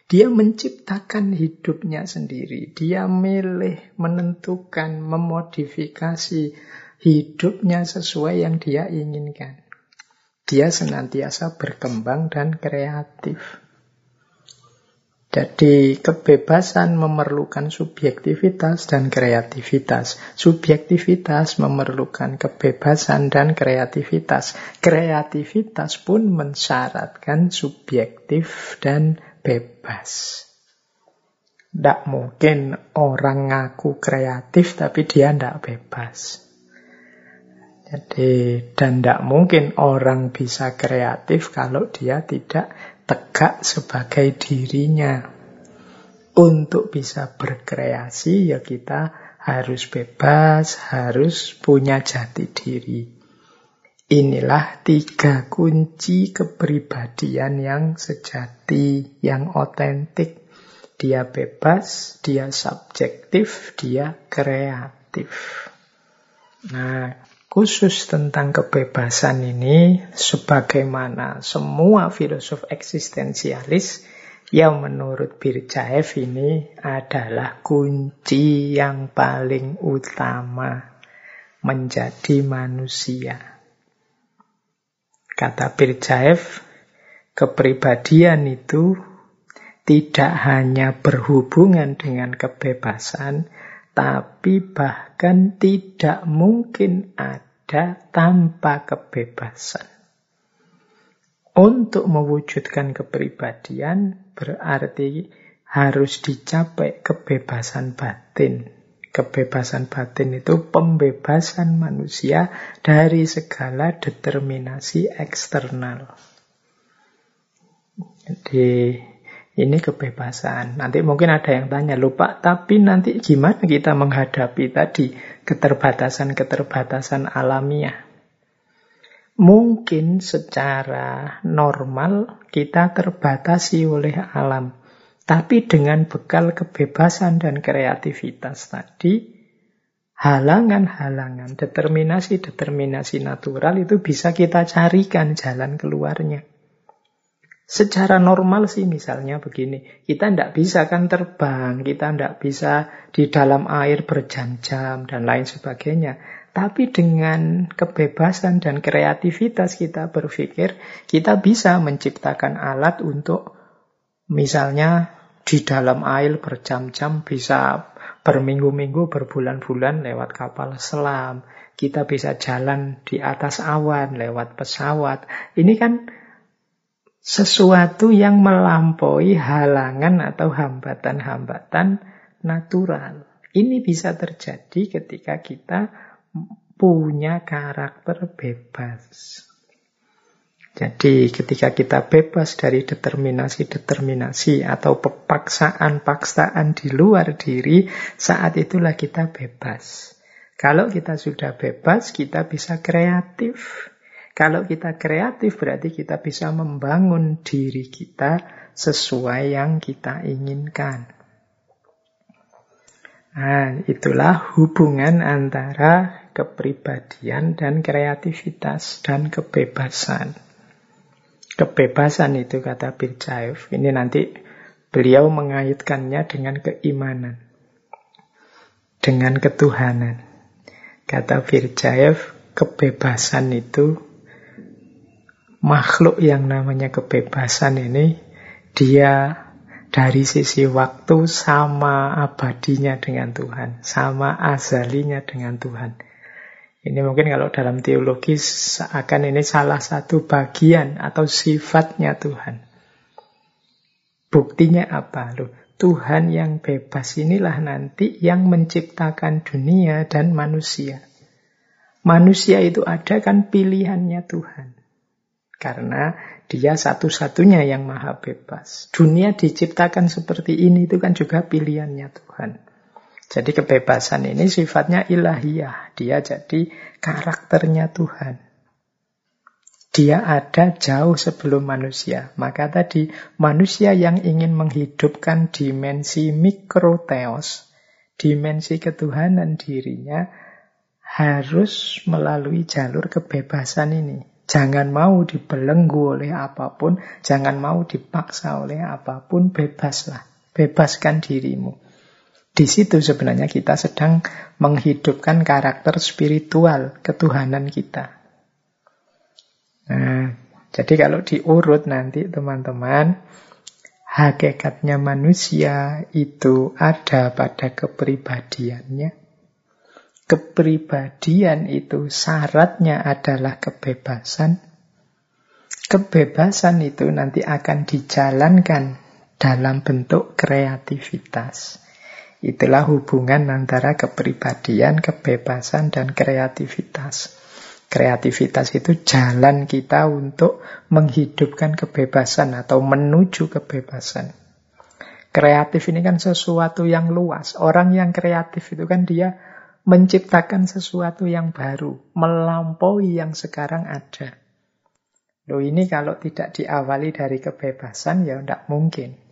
Dia menciptakan hidupnya sendiri. Dia milih, menentukan, memodifikasi hidupnya sesuai yang dia inginkan. Dia senantiasa berkembang dan kreatif. Jadi kebebasan memerlukan subjektivitas dan kreativitas. Subjektivitas memerlukan kebebasan dan kreativitas. Kreativitas pun mensyaratkan subjektif dan bebas. Tidak mungkin orang ngaku kreatif tapi dia tidak bebas. Jadi, dan tidak mungkin orang bisa kreatif kalau dia tidak tegak sebagai dirinya. Untuk bisa berkreasi ya kita harus bebas, harus punya jati diri. Inilah tiga kunci kepribadian yang sejati, yang otentik. Dia bebas, dia subjektif, dia kreatif. Nah, khusus tentang kebebasan ini, sebagaimana semua filosof eksistensialis yang menurut Berdyaev ini adalah kunci yang paling utama menjadi manusia. Kata Berdyaev, kepribadian itu tidak hanya berhubungan dengan kebebasan, tapi bahkan tidak mungkin ada tanpa kebebasan. Untuk mewujudkan kepribadian berarti harus dicapai kebebasan batin. Kebebasan batin itu pembebasan manusia dari segala determinasi eksternal. Jadi ini kebebasan. Nanti mungkin ada yang tanya, lupa, tapi nanti gimana kita menghadapi tadi keterbatasan-keterbatasan alamiah? Mungkin secara normal kita terbatasi oleh alam. Tapi dengan bekal kebebasan dan kreativitas tadi, halangan-halangan, determinasi-determinasi natural itu bisa kita carikan jalan keluarnya. Secara normal sih misalnya begini, kita tidak bisa kan terbang, kita tidak bisa di dalam air berjam-jam dan lain sebagainya. Tapi dengan kebebasan dan kreativitas kita berpikir, kita bisa menciptakan alat untuk misalnya di dalam air berjam-jam, bisa berminggu-minggu, berbulan-bulan lewat kapal selam. Kita bisa jalan di atas awan lewat pesawat. Ini kan sesuatu yang melampaui halangan atau hambatan-hambatan natural. Ini bisa terjadi ketika kita punya karakter bebas. Jadi ketika kita bebas dari determinasi-determinasi atau paksaan-paksaan di luar diri, saat itulah kita bebas. Kalau kita sudah bebas, kita bisa kreatif. Kalau kita kreatif berarti kita bisa membangun diri kita sesuai yang kita inginkan. Nah, itulah hubungan antara kepribadian dan kreativitas dan kebebasan. Kebebasan itu kata Berdyaev. Ini nanti beliau mengaitkannya dengan keimanan, dengan ketuhanan. Kata Berdyaev, kebebasan itu, makhluk yang namanya kebebasan ini, dia dari sisi waktu sama abadinya dengan Tuhan, sama azalinya dengan Tuhan. Ini mungkin kalau dalam teologi seakan ini salah satu bagian atau sifatnya Tuhan. Buktinya apa? Loh, Tuhan yang bebas inilah nanti yang menciptakan dunia dan manusia. Manusia itu ada kan pilihannya Tuhan. Karena dia satu-satunya yang maha bebas. Dunia diciptakan seperti ini itu kan juga pilihannya Tuhan. Jadi kebebasan ini sifatnya ilahiyah. Dia jadi karakternya Tuhan. Dia ada jauh sebelum manusia. Maka tadi manusia yang ingin menghidupkan dimensi mikroteos, dimensi ketuhanan dirinya, harus melalui jalur kebebasan ini. Jangan mau dibelenggu oleh apapun, jangan mau dipaksa oleh apapun, bebaslah. Bebaskan dirimu. Di situ sebenarnya kita sedang menghidupkan karakter spiritual ketuhanan kita. Nah, jadi kalau diurut nanti teman-teman, hakikatnya manusia itu ada pada kepribadiannya. Kepribadian itu syaratnya adalah kebebasan. Kebebasan itu nanti akan dijalankan dalam bentuk kreativitas. Itulah hubungan antara kepribadian, kebebasan, dan kreativitas. Kreativitas itu jalan kita untuk menghidupkan kebebasan atau menuju kebebasan. Kreatif ini kan sesuatu yang luas. Orang yang kreatif itu kan dia menciptakan sesuatu yang baru, melampaui yang sekarang ada. Loh, ini kalau tidak diawali dari kebebasan ya tidak mungkin.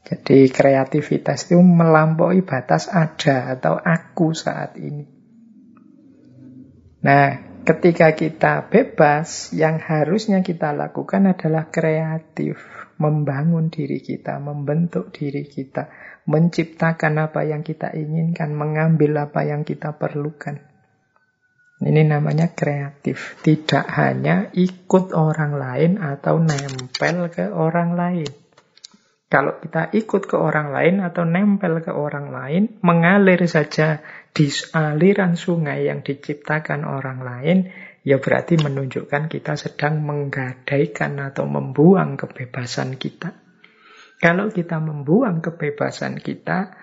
Jadi kreativitas itu melampaui batas ada atau aku saat ini. Nah, ketika kita bebas, yang harusnya kita lakukan adalah kreatif. Membangun diri kita, membentuk diri kita, menciptakan apa yang kita inginkan, mengambil apa yang kita perlukan. Ini namanya kreatif. Tidak hanya ikut orang lain atau nempel ke orang lain. Kalau kita ikut ke orang lain atau nempel ke orang lain, mengalir saja di aliran sungai yang diciptakan orang lain, ya berarti menunjukkan kita sedang menggadaikan atau membuang kebebasan kita. Kalau kita membuang kebebasan kita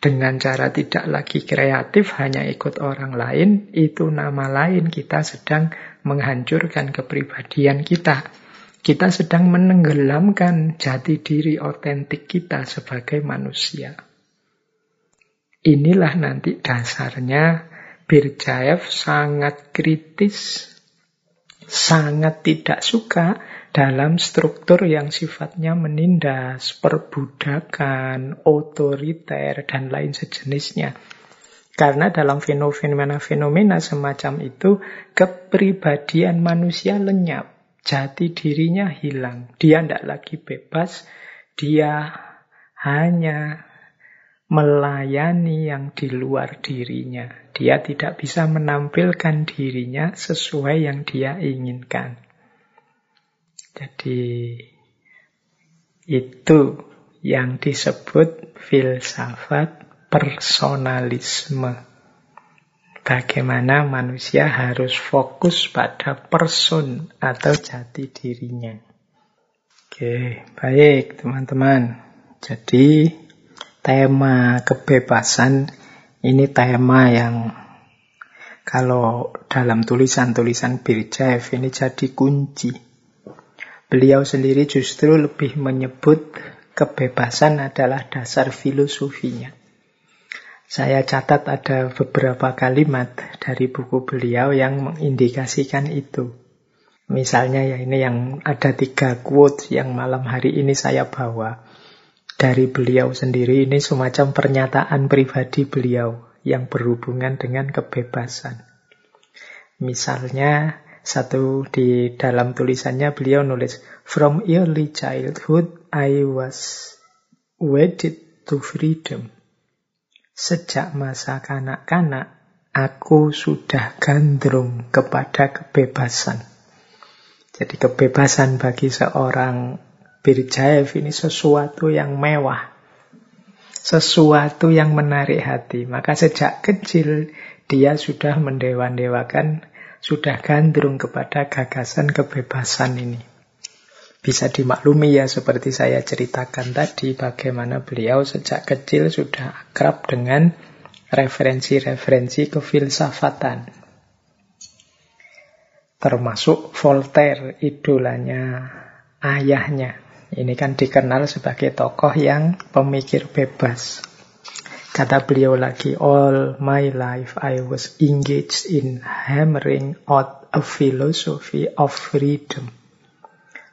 dengan cara tidak lagi kreatif, hanya ikut orang lain, itu nama lain kita sedang menghancurkan kepribadian kita. Kita sedang menenggelamkan jati diri otentik kita sebagai manusia. Inilah nanti dasarnya Berdyaev sangat kritis sangat tidak suka dalam struktur yang sifatnya menindas, perbudakan, otoriter, dan lain sejenisnya. Karena dalam fenomena-fenomena semacam itu, kepribadian manusia lenyap, jati dirinya hilang. Dia tidak lagi bebas, dia hanya melayani yang di luar dirinya. Dia tidak bisa menampilkan dirinya sesuai yang dia inginkan. Jadi, itu yang disebut filsafat personalisme. Bagaimana manusia harus fokus pada person atau jati dirinya. Oke, baik teman-teman. Jadi tema kebebasan ini tema yang kalau dalam tulisan-tulisan Berdyaev ini jadi kunci. Beliau sendiri justru lebih menyebut kebebasan adalah dasar filosofinya. Saya catat ada beberapa kalimat dari buku beliau yang mengindikasikan itu. Misalnya ya ini yang ada tiga quote yang malam hari ini saya bawa. Dari beliau sendiri ini semacam pernyataan pribadi beliau yang berhubungan dengan kebebasan. Misalnya satu di dalam tulisannya beliau nulis, "From early childhood I was wedded to freedom. Sejak masa kanak-kanak, aku sudah gandrung kepada kebebasan." Jadi kebebasan bagi seorang Berdyaev ini sesuatu yang mewah, sesuatu yang menarik hati. Maka sejak kecil dia sudah mendewa-dewakan, sudah gandrung kepada gagasan kebebasan ini. Bisa dimaklumi ya seperti saya ceritakan tadi bagaimana beliau sejak kecil sudah akrab dengan referensi-referensi kefilsafatan. Termasuk Voltaire, idolanya ayahnya. Ini kan dikenal sebagai tokoh yang pemikir bebas. Kata beliau lagi, "All my life I was engaged in hammering out a philosophy of freedom.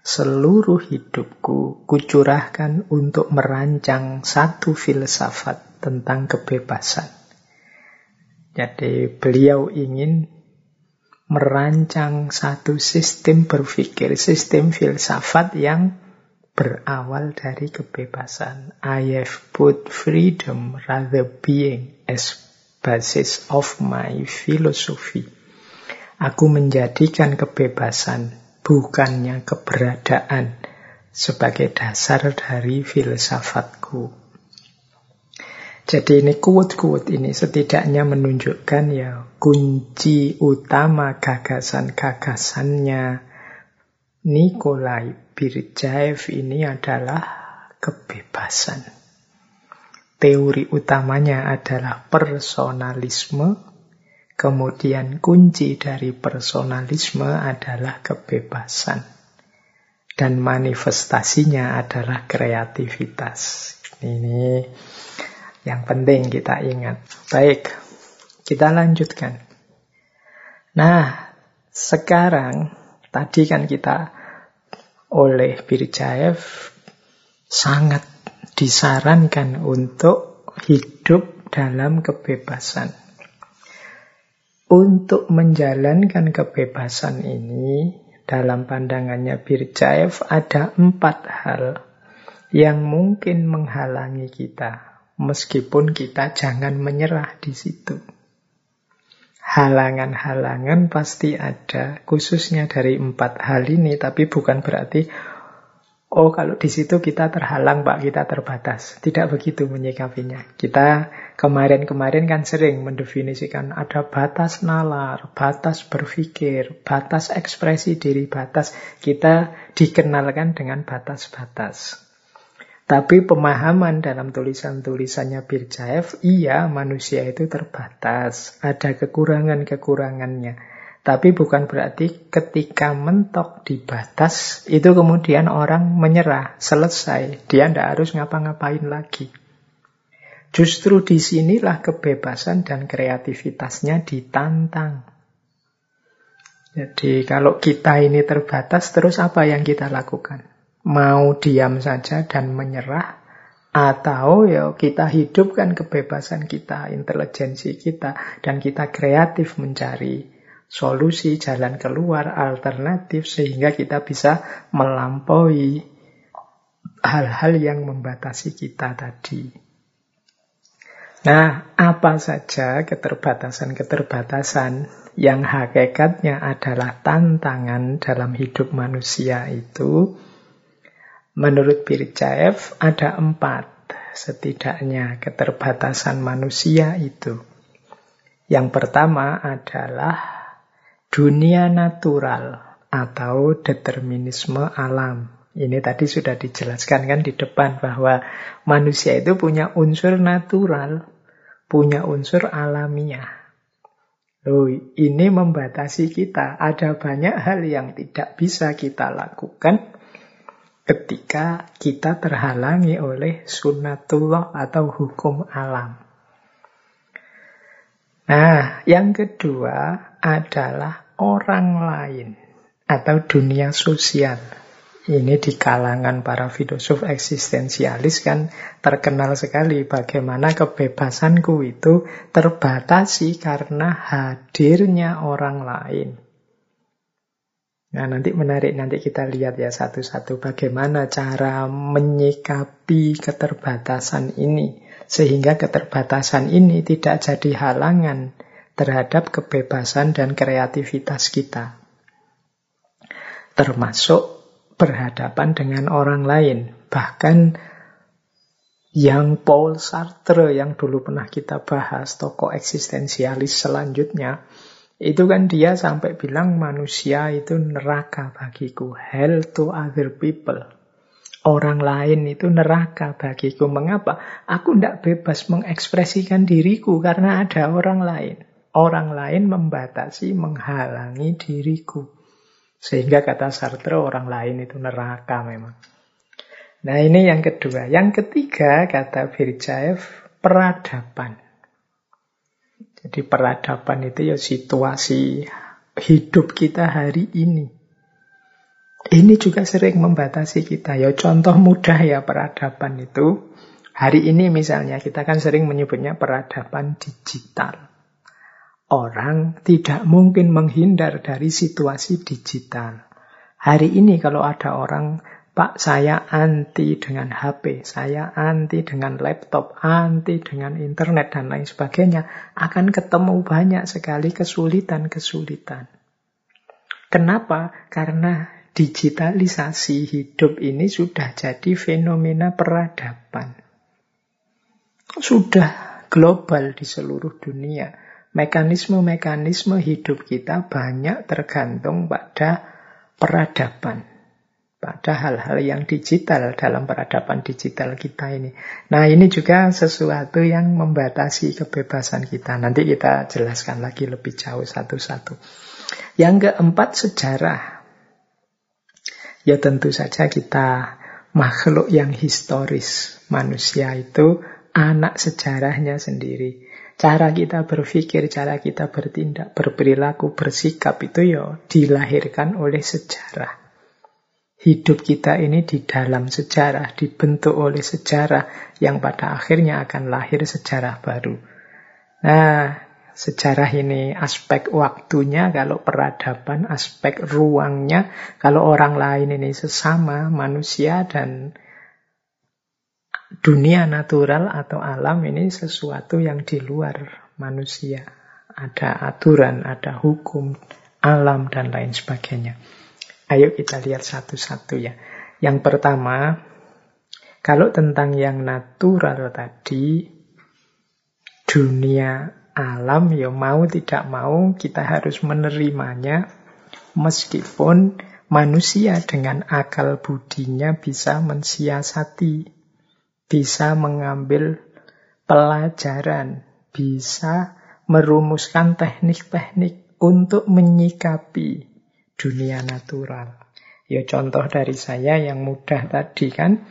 Seluruh hidupku kucurahkan untuk merancang satu filsafat tentang kebebasan." Jadi beliau ingin merancang satu sistem berpikir, sistem filsafat yang berawal dari kebebasan. "I have put freedom rather being as basis of my philosophy." Aku menjadikan kebebasan, bukannya keberadaan, sebagai dasar dari filsafatku. Jadi ini quote-quote ini setidaknya menunjukkan ya kunci utama gagasan-gagasannya Nikolai Berdyaev ini adalah kebebasan. Teori utamanya adalah personalisme. Kemudian kunci dari personalisme adalah kebebasan. Dan manifestasinya adalah kreativitas. Ini yang penting kita ingat. Baik, kita lanjutkan. Nah, sekarang tadi kan kita oleh Berdyaev sangat disarankan untuk hidup dalam kebebasan. Untuk menjalankan kebebasan ini, dalam pandangannya Berdyaev ada empat hal yang mungkin menghalangi kita, meskipun kita jangan menyerah di situ. Halangan-halangan pasti ada, khususnya dari empat hal ini, tapi bukan berarti, oh kalau di situ kita terhalang, Pak, kita terbatas. Tidak begitu menyikapinya. Kita kemarin-kemarin kan sering mendefinisikan ada batas nalar, batas berpikir, batas ekspresi diri, batas kita dikenalkan dengan batas-batas. Tapi pemahaman dalam tulisan-tulisannya Berdyaev, iya manusia itu terbatas, ada kekurangan-kekurangannya. Tapi bukan berarti ketika mentok di batas, itu kemudian orang menyerah, selesai. Dia tidak harus ngapa-ngapain lagi. Justru disinilah kebebasan dan kreativitasnya ditantang. Jadi kalau kita ini terbatas, terus apa yang kita lakukan? Mau diam saja dan menyerah, atau ya kita hidupkan kebebasan kita, intelijensi kita, dan kita kreatif mencari solusi, jalan keluar, alternatif, sehingga kita bisa melampaui hal-hal yang membatasi kita tadi. Nah, apa saja keterbatasan-keterbatasan yang hakikatnya adalah tantangan dalam hidup manusia itu? Menurut Berdyaev ada empat setidaknya keterbatasan manusia itu. Yang pertama adalah dunia natural atau determinisme alam. Ini tadi sudah dijelaskan kan di depan bahwa manusia itu punya unsur natural, punya unsur alamiah. Loh, ini membatasi kita. Ada banyak hal yang tidak bisa kita lakukan ketika kita terhalangi oleh sunnatullah atau hukum alam. Nah, yang kedua adalah orang lain atau dunia sosial. Ini di kalangan para filosof eksistensialis kan terkenal sekali bagaimana kebebasanku itu terbatasi karena hadirnya orang lain. Nah, nanti menarik, nanti kita lihat ya satu-satu bagaimana cara menyikapi keterbatasan ini. Sehingga keterbatasan ini tidak jadi halangan terhadap kebebasan dan kreativitas kita. Termasuk berhadapan dengan orang lain. Bahkan yang Paul Sartre yang dulu pernah kita bahas, tokoh eksistensialis selanjutnya, itu kan dia sampai bilang manusia itu neraka bagiku, hell to other people. Orang lain itu neraka bagiku. Mengapa? Aku tidak bebas mengekspresikan diriku karena ada orang lain. Orang lain membatasi, menghalangi diriku. Sehingga kata Sartre orang lain itu neraka memang. Nah, ini yang kedua. Yang ketiga kata Berdyaev peradaban. Jadi peradaban itu ya situasi hidup kita hari ini. Ini juga sering membatasi kita. Ya contoh mudah ya peradaban itu. Hari ini misalnya kita kan sering menyebutnya peradaban digital. Orang tidak mungkin menghindar dari situasi digital. Hari ini kalau ada orang, Pak saya anti dengan H P, saya anti dengan laptop, anti dengan internet dan lain sebagainya, akan ketemu banyak sekali kesulitan-kesulitan. Kenapa? Karena digitalisasi hidup ini sudah jadi fenomena peradaban. Sudah global di seluruh dunia. Mekanisme-mekanisme hidup kita banyak tergantung pada peradaban, pada hal-hal yang digital dalam peradaban digital kita ini. Nah, ini juga sesuatu yang membatasi kebebasan kita. Nanti kita jelaskan lagi lebih jauh satu-satu. Yang keempat, sejarah. Ya tentu saja kita makhluk yang historis. Manusia itu anak sejarahnya sendiri. Cara kita berpikir, cara kita bertindak, berperilaku, bersikap itu ya dilahirkan oleh sejarah. Hidup kita ini di dalam sejarah, dibentuk oleh sejarah yang pada akhirnya akan lahir sejarah baru. Nah, sejarah ini aspek waktunya, kalau peradaban aspek ruangnya, kalau orang lain ini sesama manusia dan dunia natural atau alam ini sesuatu yang di luar manusia. Ada aturan, ada hukum, alam, dan lain sebagainya. Ayo kita lihat satu-satu ya. Yang pertama, kalau tentang yang natural tadi, dunia alam, ya mau tidak mau kita harus menerimanya meskipun manusia dengan akal budinya bisa mensiasati, bisa mengambil pelajaran, bisa merumuskan teknik-teknik untuk menyikapi dunia natural. Ya contoh dari saya yang mudah tadi kan,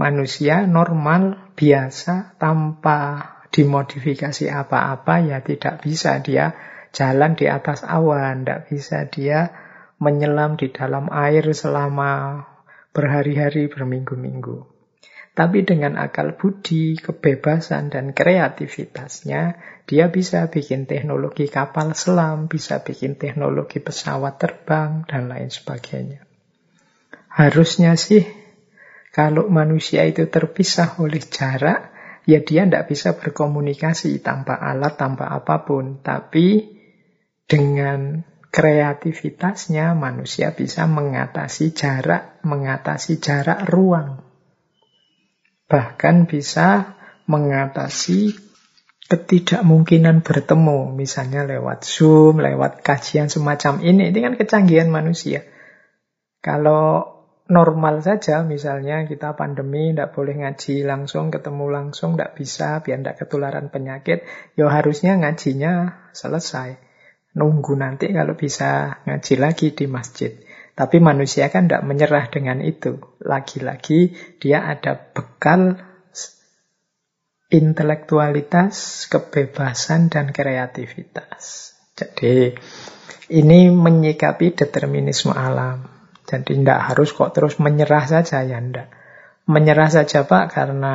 manusia normal, biasa, tanpa dimodifikasi apa-apa ya tidak bisa dia jalan di atas awan, tidak bisa dia menyelam di dalam air selama berhari-hari, berminggu-minggu. Tapi dengan akal budi, kebebasan, dan kreativitasnya, dia bisa bikin teknologi kapal selam, bisa bikin teknologi pesawat terbang, dan lain sebagainya. Harusnya sih, kalau manusia itu terpisah oleh jarak, ya dia tidak bisa berkomunikasi tanpa alat, tanpa apapun. Tapi dengan kreativitasnya, manusia bisa mengatasi jarak, mengatasi jarak ruang. Bahkan bisa mengatasi ketidakmungkinan bertemu. Misalnya lewat Zoom, lewat kajian semacam ini. Ini kan kecanggihan manusia. Kalau normal saja, misalnya kita pandemi, tidak boleh ngaji langsung, ketemu langsung, tidak bisa, biar tidak ketularan penyakit. Ya harusnya ngajinya selesai. Nunggu nanti kalau bisa ngaji lagi di masjid. Tapi manusia kan tidak menyerah dengan itu. Lagi-lagi dia ada bekal intelektualitas, kebebasan, dan kreativitas. Jadi ini menyikapi determinisme alam. Jadi tidak harus kok terus menyerah saja, ya tidak. Menyerah saja Pak karena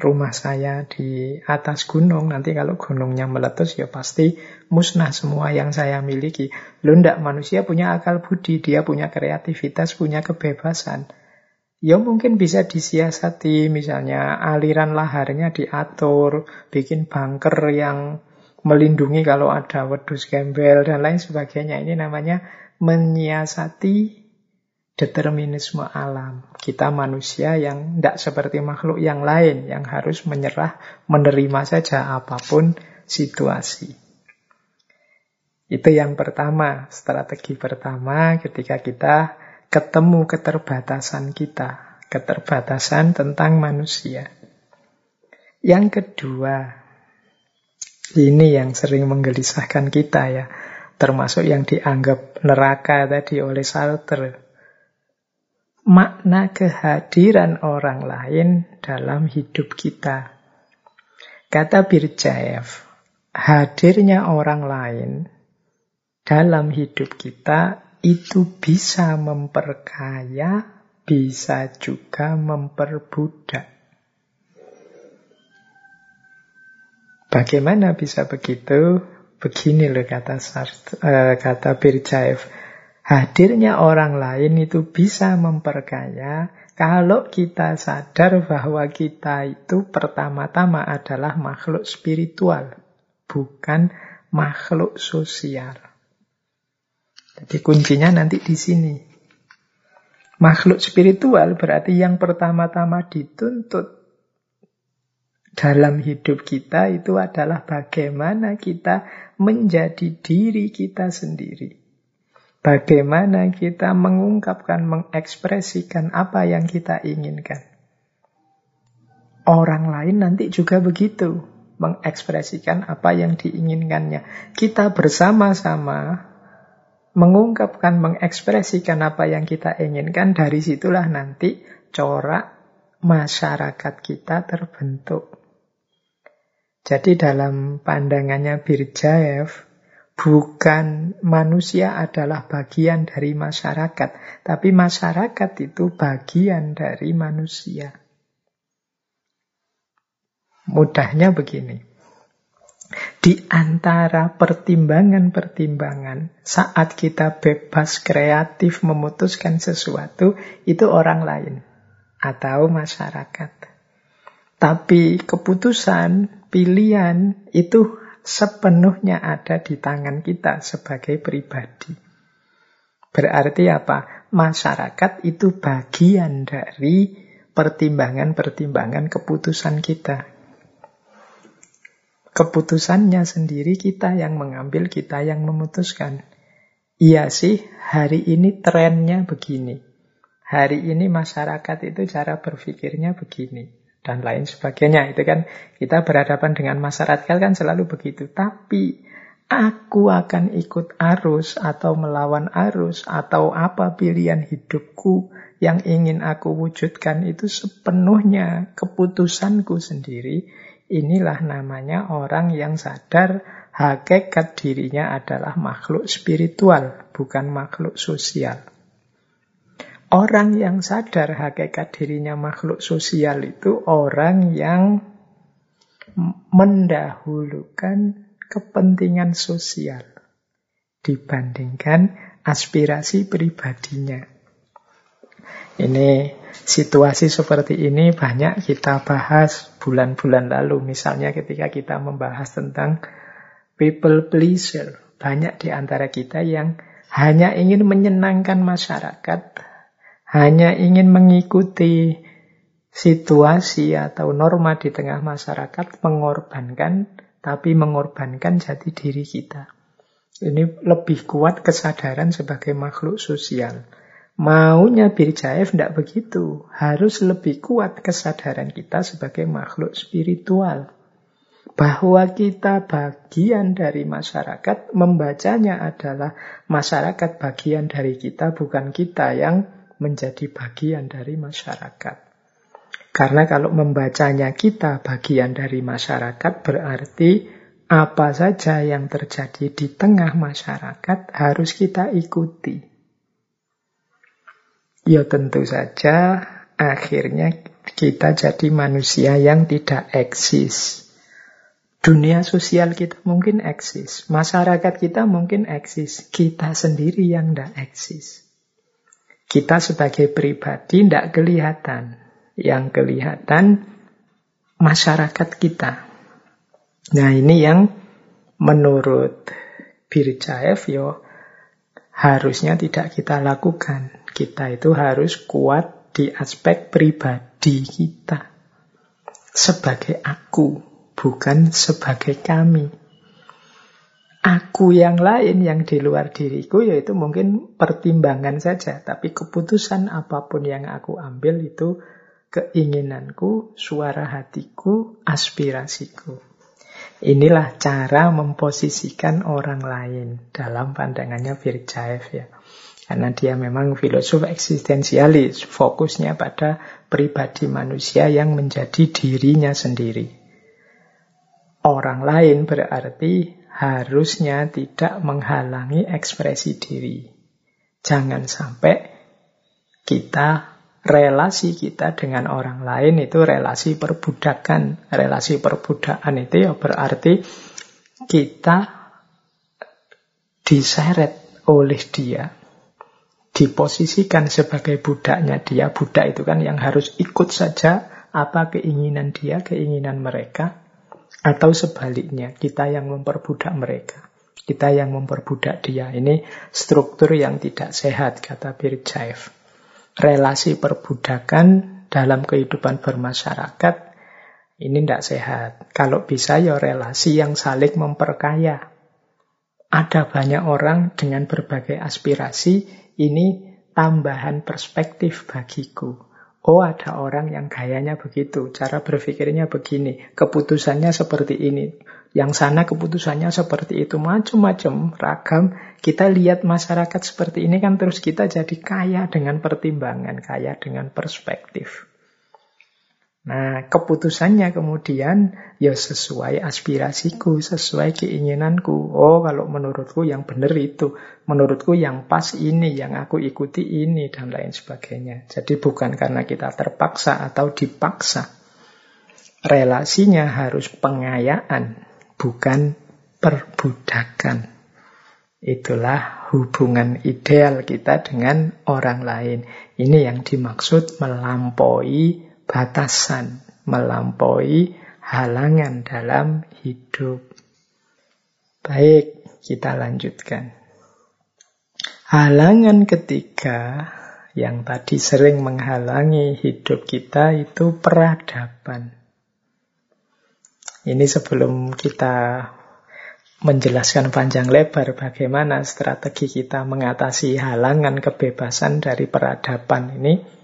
rumah saya di atas gunung. Nanti kalau gunungnya meletus ya pasti musnah semua yang saya miliki. Loh ndak, manusia punya akal budi, dia punya kreativitas, punya kebebasan. Ya mungkin bisa disiasati, misalnya aliran laharnya diatur, bikin bunker yang melindungi kalau ada wedhus gembel dan lain sebagainya. Ini namanya menyiasati determinisme alam. Kita manusia yang tidak seperti makhluk yang lain, yang harus menyerah, menerima saja apapun situasi. Itu yang pertama, strategi pertama ketika kita ketemu keterbatasan kita, keterbatasan tentang manusia. Yang kedua, ini yang sering menggelisahkan kita ya, termasuk yang dianggap neraka tadi oleh Sartre. Makna kehadiran orang lain dalam hidup kita. Kata Berdyaev, hadirnya orang lain dalam hidup kita itu bisa memperkaya, bisa juga memperbudak. Bagaimana bisa begitu? Begini loh kata Sartre, uh, kata Berdyaev, hadirnya orang lain itu bisa memperkaya kalau kita sadar bahwa kita itu pertama-tama adalah makhluk spiritual, bukan makhluk sosial. Jadi kuncinya nanti di sini. Makhluk spiritual berarti yang pertama-tama dituntut dalam hidup kita itu adalah bagaimana kita menjadi diri kita sendiri. Bagaimana kita mengungkapkan, mengekspresikan apa yang kita inginkan. Orang lain nanti juga begitu, mengekspresikan apa yang diinginkannya. Kita bersama-sama mengungkapkan, mengekspresikan apa yang kita inginkan, dari situlah nanti corak masyarakat kita terbentuk. Jadi dalam pandangannya Berdyaev, bukan manusia adalah bagian dari masyarakat, tapi masyarakat itu bagian dari manusia. Mudahnya begini. Di antara pertimbangan-pertimbangan saat kita bebas kreatif memutuskan sesuatu, itu orang lain atau masyarakat. Tapi keputusan, pilihan itu sepenuhnya ada di tangan kita sebagai pribadi. Berarti apa? Masyarakat itu bagian dari pertimbangan-pertimbangan keputusan kita. Keputusannya sendiri kita yang mengambil, kita yang memutuskan. Iya sih, hari ini trennya begini. Hari ini masyarakat itu cara berpikirnya begini. Dan lain sebagainya. Itu kan kita berhadapan dengan masyarakat kan selalu begitu. Tapi aku akan ikut arus atau melawan arus atau apa pilihan hidupku yang ingin aku wujudkan itu sepenuhnya keputusanku sendiri. Inilah namanya orang yang sadar hakikat dirinya adalah makhluk spiritual, bukan makhluk sosial. Orang yang sadar hakikat dirinya makhluk sosial itu orang yang mendahulukan kepentingan sosial dibandingkan aspirasi pribadinya. Ini situasi seperti ini banyak kita bahas bulan-bulan lalu. Misalnya ketika kita membahas tentang people pleaser. Banyak di antara kita yang hanya ingin menyenangkan masyarakat, hanya ingin mengikuti situasi atau norma di tengah masyarakat, mengorbankan, tapi mengorbankan jati diri kita. Ini lebih kuat kesadaran sebagai makhluk sosial. Maunya Berdyaev tidak begitu. Harus lebih kuat kesadaran kita sebagai makhluk spiritual. Bahwa kita bagian dari masyarakat, membacanya adalah masyarakat bagian dari kita, bukan kita yang menjadi bagian dari masyarakat. Karena kalau membacanya kita bagian dari masyarakat, berarti apa saja yang terjadi di tengah masyarakat harus kita ikuti. Ya tentu saja akhirnya kita jadi manusia yang tidak eksis. Dunia sosial kita mungkin eksis, masyarakat kita mungkin eksis, kita sendiri yang tidak eksis. Kita sebagai pribadi tidak kelihatan. Yang kelihatan masyarakat kita. Nah ini yang menurut Berdyaev yo, harusnya tidak kita lakukan. Kita itu harus kuat di aspek pribadi kita. Sebagai aku, bukan sebagai kami. Aku yang lain yang di luar diriku yaitu mungkin pertimbangan saja, tapi keputusan apapun yang aku ambil itu keinginanku, suara hatiku, aspirasiku. Inilah cara memposisikan orang lain dalam pandangannya Berdyaev ya. Karena dia memang filosof eksistensialis, fokusnya pada pribadi manusia yang menjadi dirinya sendiri. Orang lain berarti harusnya tidak menghalangi ekspresi diri. Jangan sampai kita, relasi kita dengan orang lain itu relasi perbudakan. Relasi perbudakan itu ya berarti kita diseret oleh dia. Diposisikan sebagai budaknya dia. Budak itu kan yang harus ikut saja apa keinginan dia, keinginan mereka. Atau sebaliknya, kita yang memperbudak mereka. Kita yang memperbudak dia. Ini struktur yang tidak sehat, kata Berdyaev. Relasi perbudakan dalam kehidupan bermasyarakat, ini tidak sehat. Kalau bisa, ya relasi yang saling memperkaya. Ada banyak orang dengan berbagai aspirasi, ini tambahan perspektif bagiku. Oh ada orang yang gayanya begitu, cara berpikirnya begini, keputusannya seperti ini, yang sana keputusannya seperti itu, macam-macam, ragam. Kita lihat masyarakat seperti ini kan terus kita jadi kaya dengan pertimbangan, kaya dengan perspektif. Nah keputusannya kemudian ya sesuai aspirasiku, sesuai keinginanku. Oh kalau menurutku yang benar itu, menurutku yang pas ini, yang aku ikuti ini dan lain sebagainya. Jadi bukan karena kita terpaksa atau dipaksa. Relasinya harus pengayaan, bukan perbudakan. Itulah hubungan ideal kita dengan orang lain. Ini yang dimaksud melampaui batasan, melampaui halangan dalam hidup. Baik, kita lanjutkan. Halangan ketiga yang tadi sering menghalangi hidup kita itu peradaban. Ini sebelum kita menjelaskan panjang lebar bagaimana strategi kita mengatasi halangan kebebasan dari peradaban ini,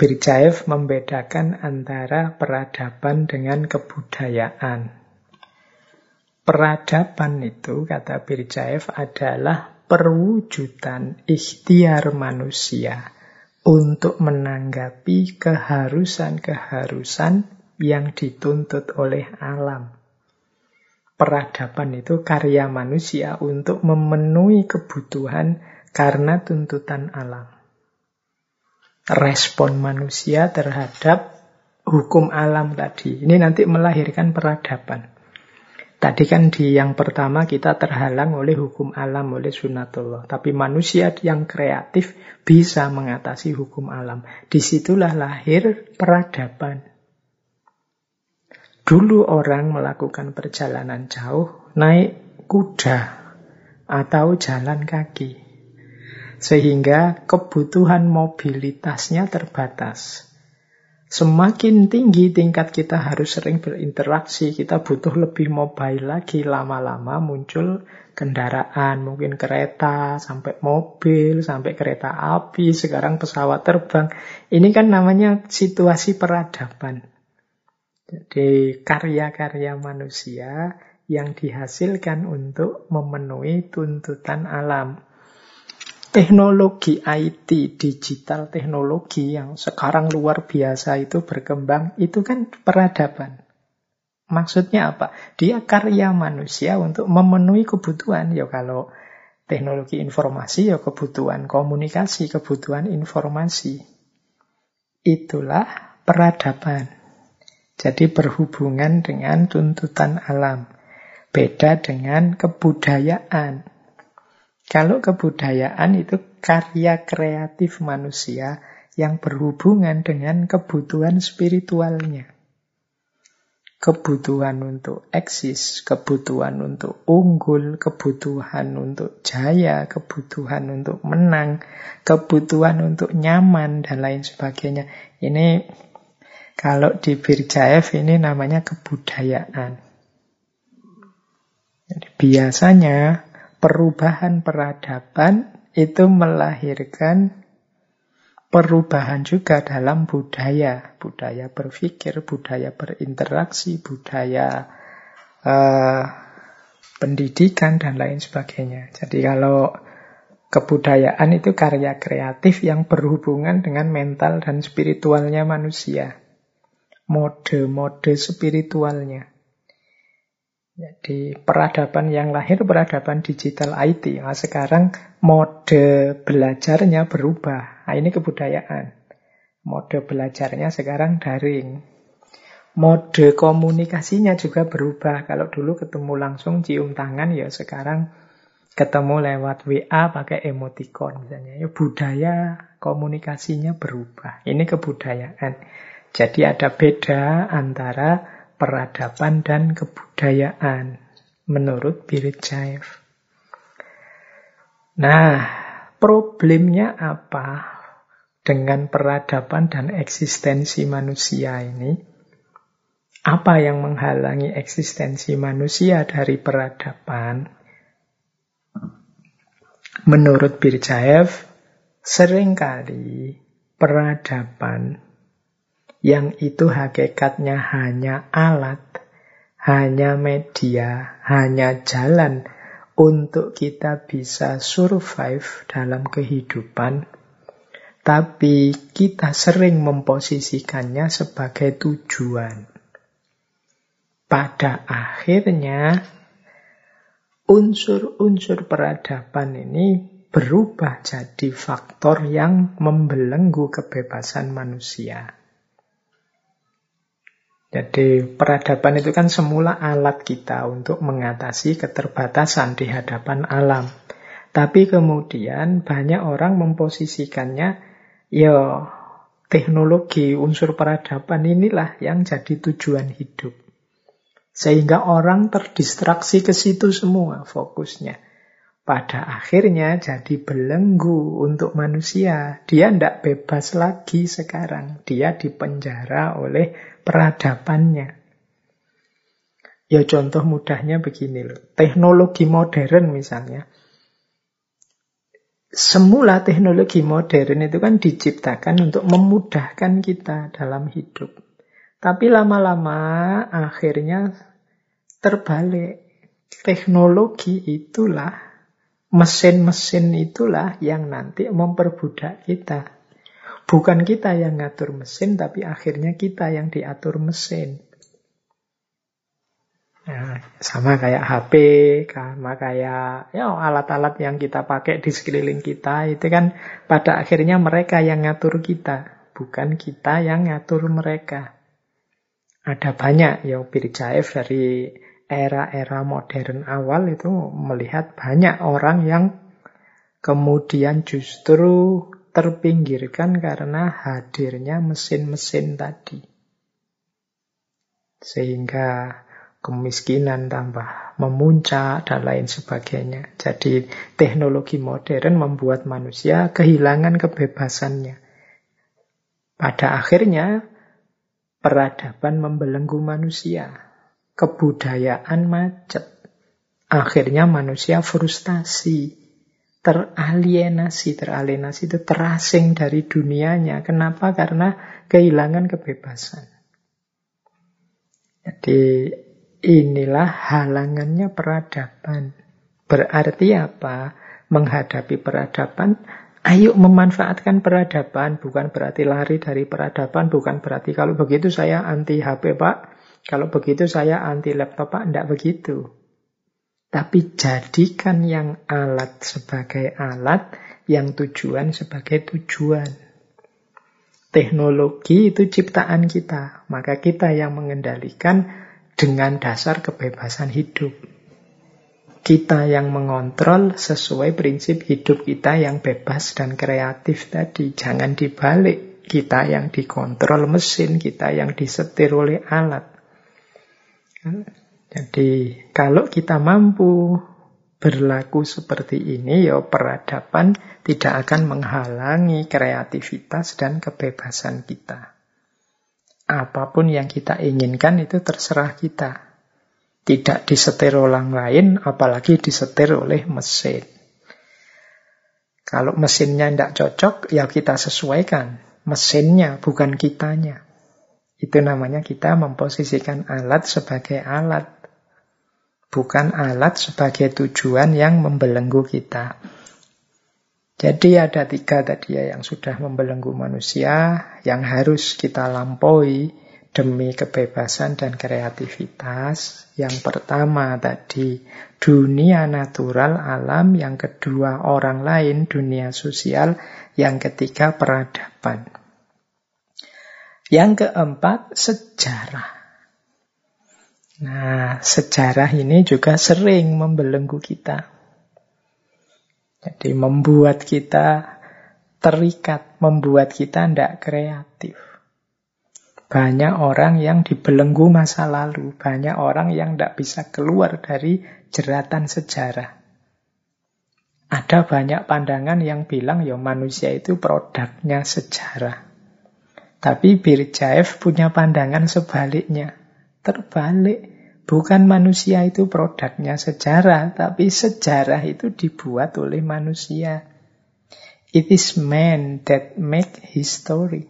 Berdyaev membedakan antara peradaban dengan kebudayaan. Peradaban itu, kata Berdyaev, adalah perwujudan ikhtiar manusia untuk menanggapi keharusan-keharusan yang dituntut oleh alam. peradaban itu karya manusia untuk memenuhi kebutuhan karena tuntutan alam. Respon manusia terhadap hukum alam tadi. Ini nanti melahirkan peradaban. Tadi kan di yang pertama kita terhalang oleh hukum alam, oleh sunatullah. Tapi manusia yang kreatif bisa mengatasi hukum alam. Disitulah lahir peradaban. Dulu orang melakukan perjalanan jauh naik kuda atau jalan kaki. Sehingga kebutuhan mobilitasnya terbatas. Semakin tinggi tingkat kita harus sering berinteraksi, kita butuh lebih mobile lagi, lama-lama muncul kendaraan, mungkin kereta, sampai mobil, sampai kereta api, sekarang pesawat terbang. Ini kan namanya situasi peradaban. Jadi karya-karya manusia yang dihasilkan untuk memenuhi tuntutan alam. Teknologi I T, digital teknologi yang sekarang luar biasa itu berkembang, itu kan peradaban. Maksudnya apa? Dia karya manusia untuk memenuhi kebutuhan. Ya kalau teknologi informasi, ya kebutuhan komunikasi, kebutuhan informasi. Itulah peradaban. Jadi berhubungan dengan tuntutan alam. Beda dengan kebudayaan. Kalau kebudayaan itu karya kreatif manusia yang berhubungan dengan kebutuhan spiritualnya. Kebutuhan untuk eksis, kebutuhan untuk unggul, kebutuhan untuk jaya, kebutuhan untuk menang, kebutuhan untuk nyaman, dan lain sebagainya. Ini kalau di Berdyaev ini namanya kebudayaan. Jadi biasanya perubahan peradaban itu melahirkan perubahan juga dalam budaya. Budaya berpikir, budaya berinteraksi, budaya eh, pendidikan, dan lain sebagainya. Jadi kalau kebudayaan itu karya kreatif yang berhubungan dengan mental dan spiritualnya manusia. Mode-mode spiritualnya. Jadi peradaban yang lahir, peradaban digital I T. Nah, sekarang mode belajarnya berubah. Nah, ini kebudayaan. Mode belajarnya sekarang daring. Mode komunikasinya juga berubah. Kalau dulu ketemu langsung cium tangan, ya sekarang ketemu lewat W A pakai emoticon misalnya. Ya, budaya komunikasinya berubah. Ini kebudayaan. Jadi ada beda antara peradaban dan kebudayaan menurut Berdyaev. Nah, problemnya apa dengan peradaban dan eksistensi manusia ini? Apa yang menghalangi eksistensi manusia dari peradaban? Menurut Berdyaev, seringkali peradaban yang itu hakikatnya hanya alat, hanya media, hanya jalan untuk kita bisa survive dalam kehidupan. Tapi kita sering memposisikannya sebagai tujuan. Pada akhirnya, unsur-unsur peradaban ini berubah jadi faktor yang membelenggu kebebasan manusia. Jadi peradaban itu kan semula alat kita untuk mengatasi keterbatasan di hadapan alam. Tapi kemudian banyak orang memposisikannya, ya teknologi, unsur peradaban inilah yang jadi tujuan hidup. Sehingga orang terdistraksi ke situ semua fokusnya. Pada akhirnya jadi belenggu untuk manusia. Dia tidak bebas lagi sekarang. Dia dipenjara oleh peradabannya. Ya contoh mudahnya begini loh. Teknologi modern misalnya. Semula teknologi modern itu kan diciptakan untuk memudahkan kita dalam hidup. Tapi lama-lama akhirnya terbalik. Teknologi itulah, mesin-mesin itulah yang nanti memperbudak kita. Bukan kita yang ngatur mesin, tapi akhirnya kita yang diatur mesin. Nah, sama kayak H P, sama kayak ya, alat-alat yang kita pakai di sekeliling kita, itu kan pada akhirnya mereka yang ngatur kita, bukan kita yang ngatur mereka. Ada banyak ya, Berdyaev dari era-era modern awal itu melihat banyak orang yang kemudian justru terpinggirkan karena hadirnya mesin-mesin tadi. Sehingga kemiskinan tambah memuncak dan lain sebagainya. Jadi teknologi modern membuat manusia kehilangan kebebasannya. Pada akhirnya peradaban membelenggu manusia. Kebudayaan macet. Akhirnya manusia frustasi. Teralienasi, teralienasi itu terasing dari dunianya. Kenapa? Karena kehilangan kebebasan. Jadi inilah halangannya peradaban. Berarti apa? Menghadapi peradaban, ayo memanfaatkan peradaban. Bukan berarti lari dari peradaban, bukan berarti kalau begitu saya anti H P Pak, kalau begitu saya anti laptop Pak, enggak begitu. Tapi jadikan yang alat sebagai alat, yang tujuan sebagai tujuan. Teknologi itu ciptaan kita, maka kita yang mengendalikan dengan dasar kebebasan hidup. Kita yang mengontrol sesuai prinsip hidup kita yang bebas dan kreatif tadi. Jangan dibalik, kita yang dikontrol mesin, kita yang disetir oleh alat. Jadi kalau kita mampu berlaku seperti ini, ya peradaban tidak akan menghalangi kreativitas dan kebebasan kita. Apapun yang kita inginkan itu terserah kita. Tidak disetir orang lain, apalagi disetir oleh mesin. Kalau mesinnya tidak cocok, ya kita sesuaikan. Mesinnya, bukan kitanya. Itu namanya kita memposisikan alat sebagai alat. Bukan alat sebagai tujuan yang membelenggu kita. Jadi ada tiga tadi ya yang sudah membelenggu manusia, yang harus kita lampaui demi kebebasan dan kreativitas. Yang pertama tadi, dunia natural alam. Yang kedua, orang lain, dunia sosial. Yang ketiga, peradaban. Yang keempat, sejarah. Nah, sejarah ini juga sering membelenggu kita. Jadi membuat kita terikat, membuat kita tidak kreatif. Banyak orang yang dibelenggu masa lalu, banyak orang yang tidak bisa keluar dari jeratan sejarah. Ada banyak pandangan yang bilang, ya manusia itu produknya sejarah. Tapi Berdyaev punya pandangan sebaliknya. Terbalik, bukan manusia itu produknya sejarah, tapi sejarah itu dibuat oleh manusia. It is man that make history,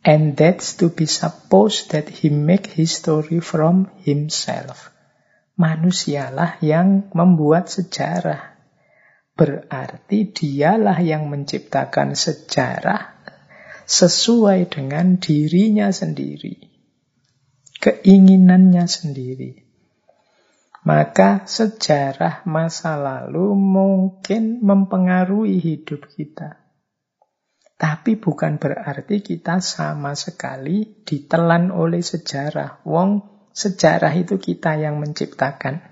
and that's to be supposed that he make history from himself. Manusialah yang membuat sejarah. Berarti dialah yang menciptakan sejarah sesuai dengan dirinya sendiri, keinginannya sendiri. Maka sejarah masa lalu mungkin mempengaruhi hidup kita. Tapi bukan berarti kita sama sekali ditelan oleh sejarah. Wong, sejarah itu kita yang menciptakan.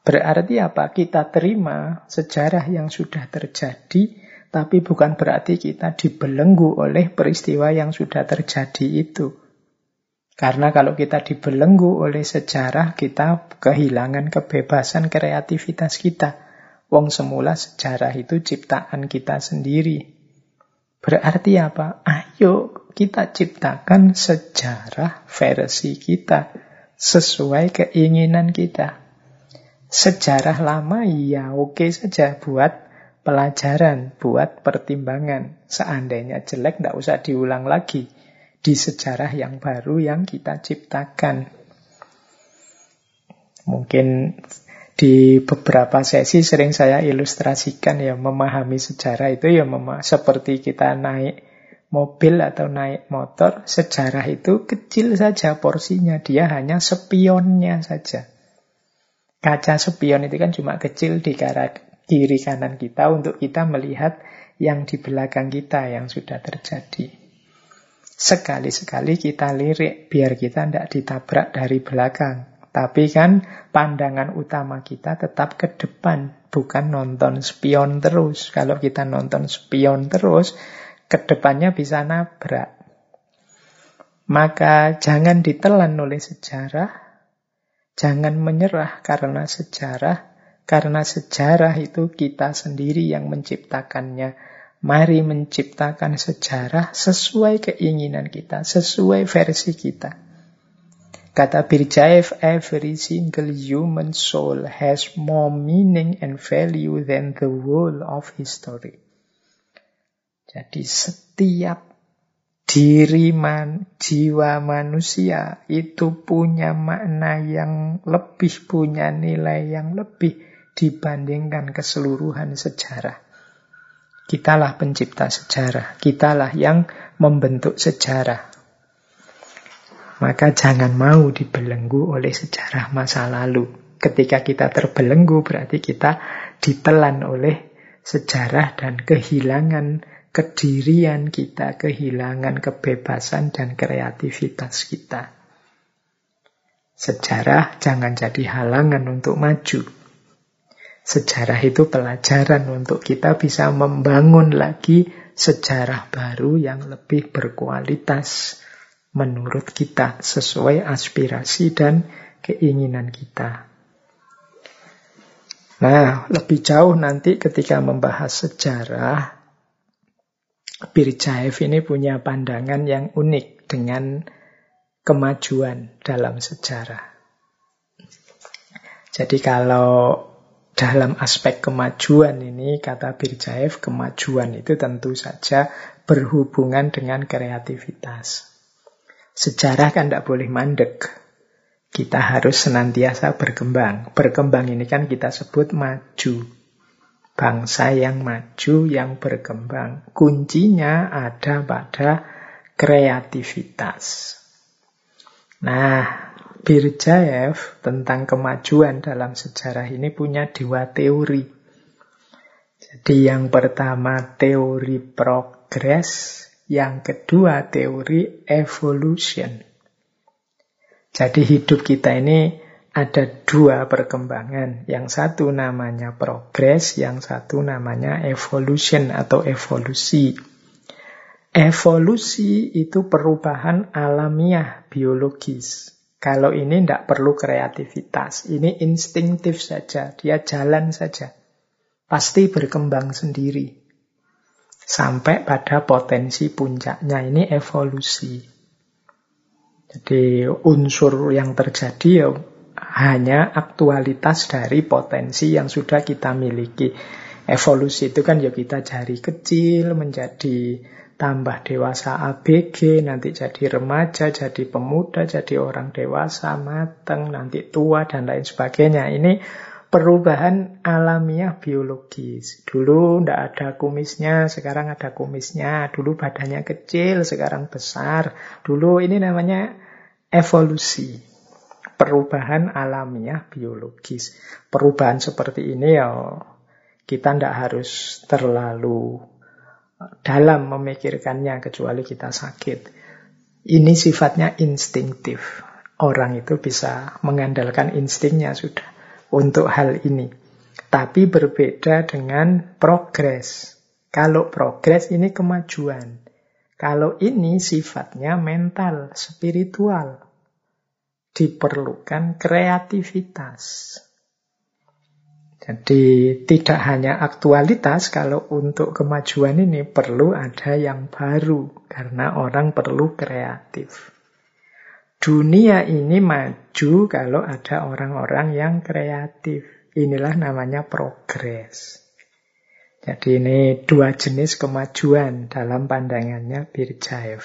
Berarti apa? Kita terima sejarah yang sudah terjadi, tapi bukan berarti kita dibelenggu oleh peristiwa yang sudah terjadi itu. Karena kalau kita dibelenggu oleh sejarah, kita kehilangan kebebasan kreativitas kita. Wong semula sejarah itu ciptaan kita sendiri. Berarti apa? Ayo kita ciptakan sejarah versi kita, sesuai keinginan kita. Sejarah lama ya oke saja buat pelajaran, buat pertimbangan. Seandainya jelek tidak usah diulang lagi. Di sejarah yang baru yang kita ciptakan. Mungkin di beberapa sesi sering saya ilustrasikan ya, memahami sejarah itu ya mema- seperti kita naik mobil atau naik motor, sejarah itu kecil saja porsinya. Dia hanya spionnya saja. Kaca spion itu kan cuma kecil di kiri kanan kita untuk kita melihat yang di belakang kita yang sudah terjadi. Sekali-sekali kita lirik biar kita tidak ditabrak dari belakang. Tapi kan pandangan utama kita tetap ke depan, bukan nonton spion terus. Kalau kita nonton spion terus, kedepannya bisa nabrak. Maka jangan ditelan oleh sejarah, jangan menyerah karena sejarah, karena sejarah itu kita sendiri yang menciptakannya. Mari menciptakan sejarah sesuai keinginan kita, sesuai versi kita. Kata Berdyaev, every single human soul has more meaning and value than the whole of history. Jadi setiap diri man, jiwa manusia itu punya makna yang lebih, punya nilai yang lebih dibandingkan keseluruhan sejarah. Kitalah pencipta sejarah, kitalah yang membentuk sejarah. Maka jangan mau dibelenggu oleh sejarah masa lalu. Ketika kita terbelenggu berarti kita ditelan oleh sejarah dan kehilangan kedirian kita, kehilangan kebebasan dan kreativitas kita. Sejarah jangan jadi halangan untuk maju. Sejarah itu pelajaran untuk kita bisa membangun lagi sejarah baru yang lebih berkualitas menurut kita, sesuai aspirasi dan keinginan kita. Nah, lebih jauh nanti ketika membahas sejarah, Berdyaev ini punya pandangan yang unik dengan kemajuan dalam sejarah. Jadi kalau dalam aspek kemajuan ini, kata Berdyaev, kemajuan itu tentu saja berhubungan dengan kreativitas. Sejarah kan tidak boleh mandek. Kita harus senantiasa berkembang. Berkembang ini kan kita sebut maju. Bangsa yang maju, yang berkembang. Kuncinya ada pada kreativitas. Nah, Berdyaev tentang kemajuan dalam sejarah ini punya dua teori. Jadi yang pertama teori progres, yang kedua teori evolution. Jadi hidup kita ini ada dua perkembangan, yang satu namanya progres, yang satu namanya evolution atau evolusi. Evolusi itu perubahan alamiah biologis. Kalau ini tidak perlu kreativitas, ini instingtif saja, dia jalan saja. Pasti berkembang sendiri, sampai pada potensi puncaknya, ini evolusi. Jadi unsur yang terjadi ya hanya aktualitas dari potensi yang sudah kita miliki. Evolusi itu kan ya kita dari kecil menjadi tambah dewasa A B G, nanti jadi remaja, jadi pemuda, jadi orang dewasa, mateng, nanti tua, dan lain sebagainya. Ini perubahan alamiah biologis. Dulu tidak ada kumisnya, sekarang ada kumisnya. Dulu badannya kecil, sekarang besar. Dulu ini namanya evolusi. Perubahan alamiah biologis. Perubahan seperti ini ya kita tidak harus terlalu dalam memikirkannya kecuali kita sakit. Ini sifatnya instingtif. Orang itu bisa mengandalkan instingnya sudah untuk hal ini. Tapi berbeda dengan progres. Kalau progres ini kemajuan. Kalau ini sifatnya mental, spiritual. Diperlukan kreativitas. Jadi tidak hanya aktualitas, kalau untuk kemajuan ini perlu ada yang baru, karena orang perlu kreatif. Dunia ini maju kalau ada orang-orang yang kreatif. Inilah namanya progres. Jadi ini dua jenis kemajuan dalam pandangannya Berdyaev.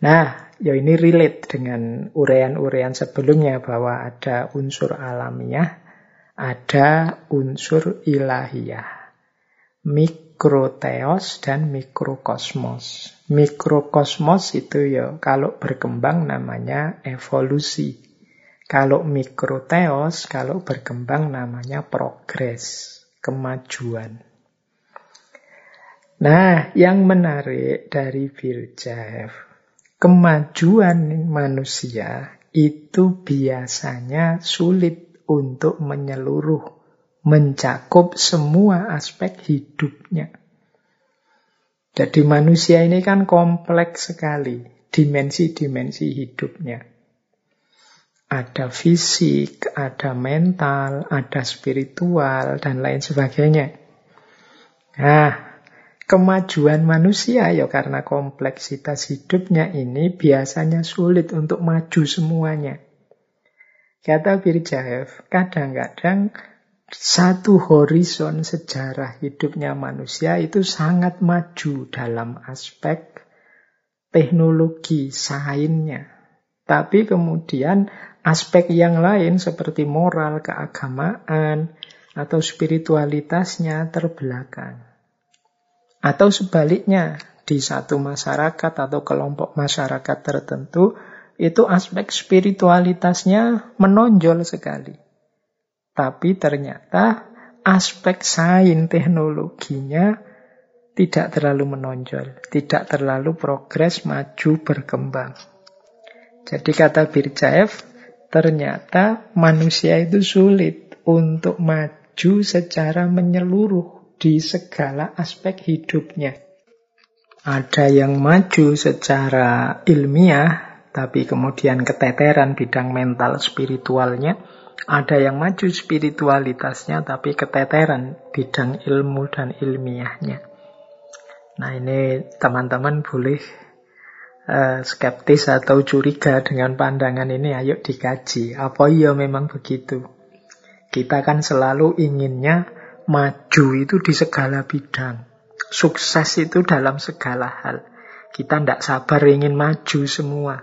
Nah, ya ini relate dengan uraian-uraian sebelumnya bahwa ada unsur alamiah, ada unsur ilahiyah. Mix mikroteos dan mikrokosmos. Mikrokosmos itu ya kalau berkembang namanya evolusi. Kalau mikroteos kalau berkembang namanya progres, kemajuan. Nah, yang menarik dari Berdyaev, kemajuan manusia itu biasanya sulit untuk menyeluruh, mencakup semua aspek hidupnya. Jadi manusia ini kan kompleks sekali dimensi-dimensi hidupnya. Ada fisik, ada mental, ada spiritual, dan lain sebagainya. Nah, kemajuan manusia ya karena kompleksitas hidupnya ini biasanya sulit untuk maju semuanya. Kata Berdyaev, kadang-kadang satu horizon sejarah hidupnya manusia itu sangat maju dalam aspek teknologi, sainsnya. Tapi kemudian aspek yang lain seperti moral, keagamaan, atau spiritualitasnya terbelakang. Atau sebaliknya, di satu masyarakat atau kelompok masyarakat tertentu, itu aspek spiritualitasnya menonjol sekali. Tapi ternyata aspek sains teknologinya tidak terlalu menonjol, tidak terlalu progres, maju, berkembang. Jadi kata Berdyaev, ternyata manusia itu sulit untuk maju secara menyeluruh di segala aspek hidupnya. Ada yang maju secara ilmiah, tapi kemudian keteteran bidang mental spiritualnya. Ada yang maju spiritualitasnya tapi keteteran bidang ilmu dan ilmiahnya. Nah ini teman-teman boleh uh, skeptis atau curiga dengan pandangan ini, ayo dikaji. Apa iya memang begitu? Kita kan selalu inginnya maju itu di segala bidang. Sukses itu dalam segala hal. Kita tidak sabar ingin maju semua.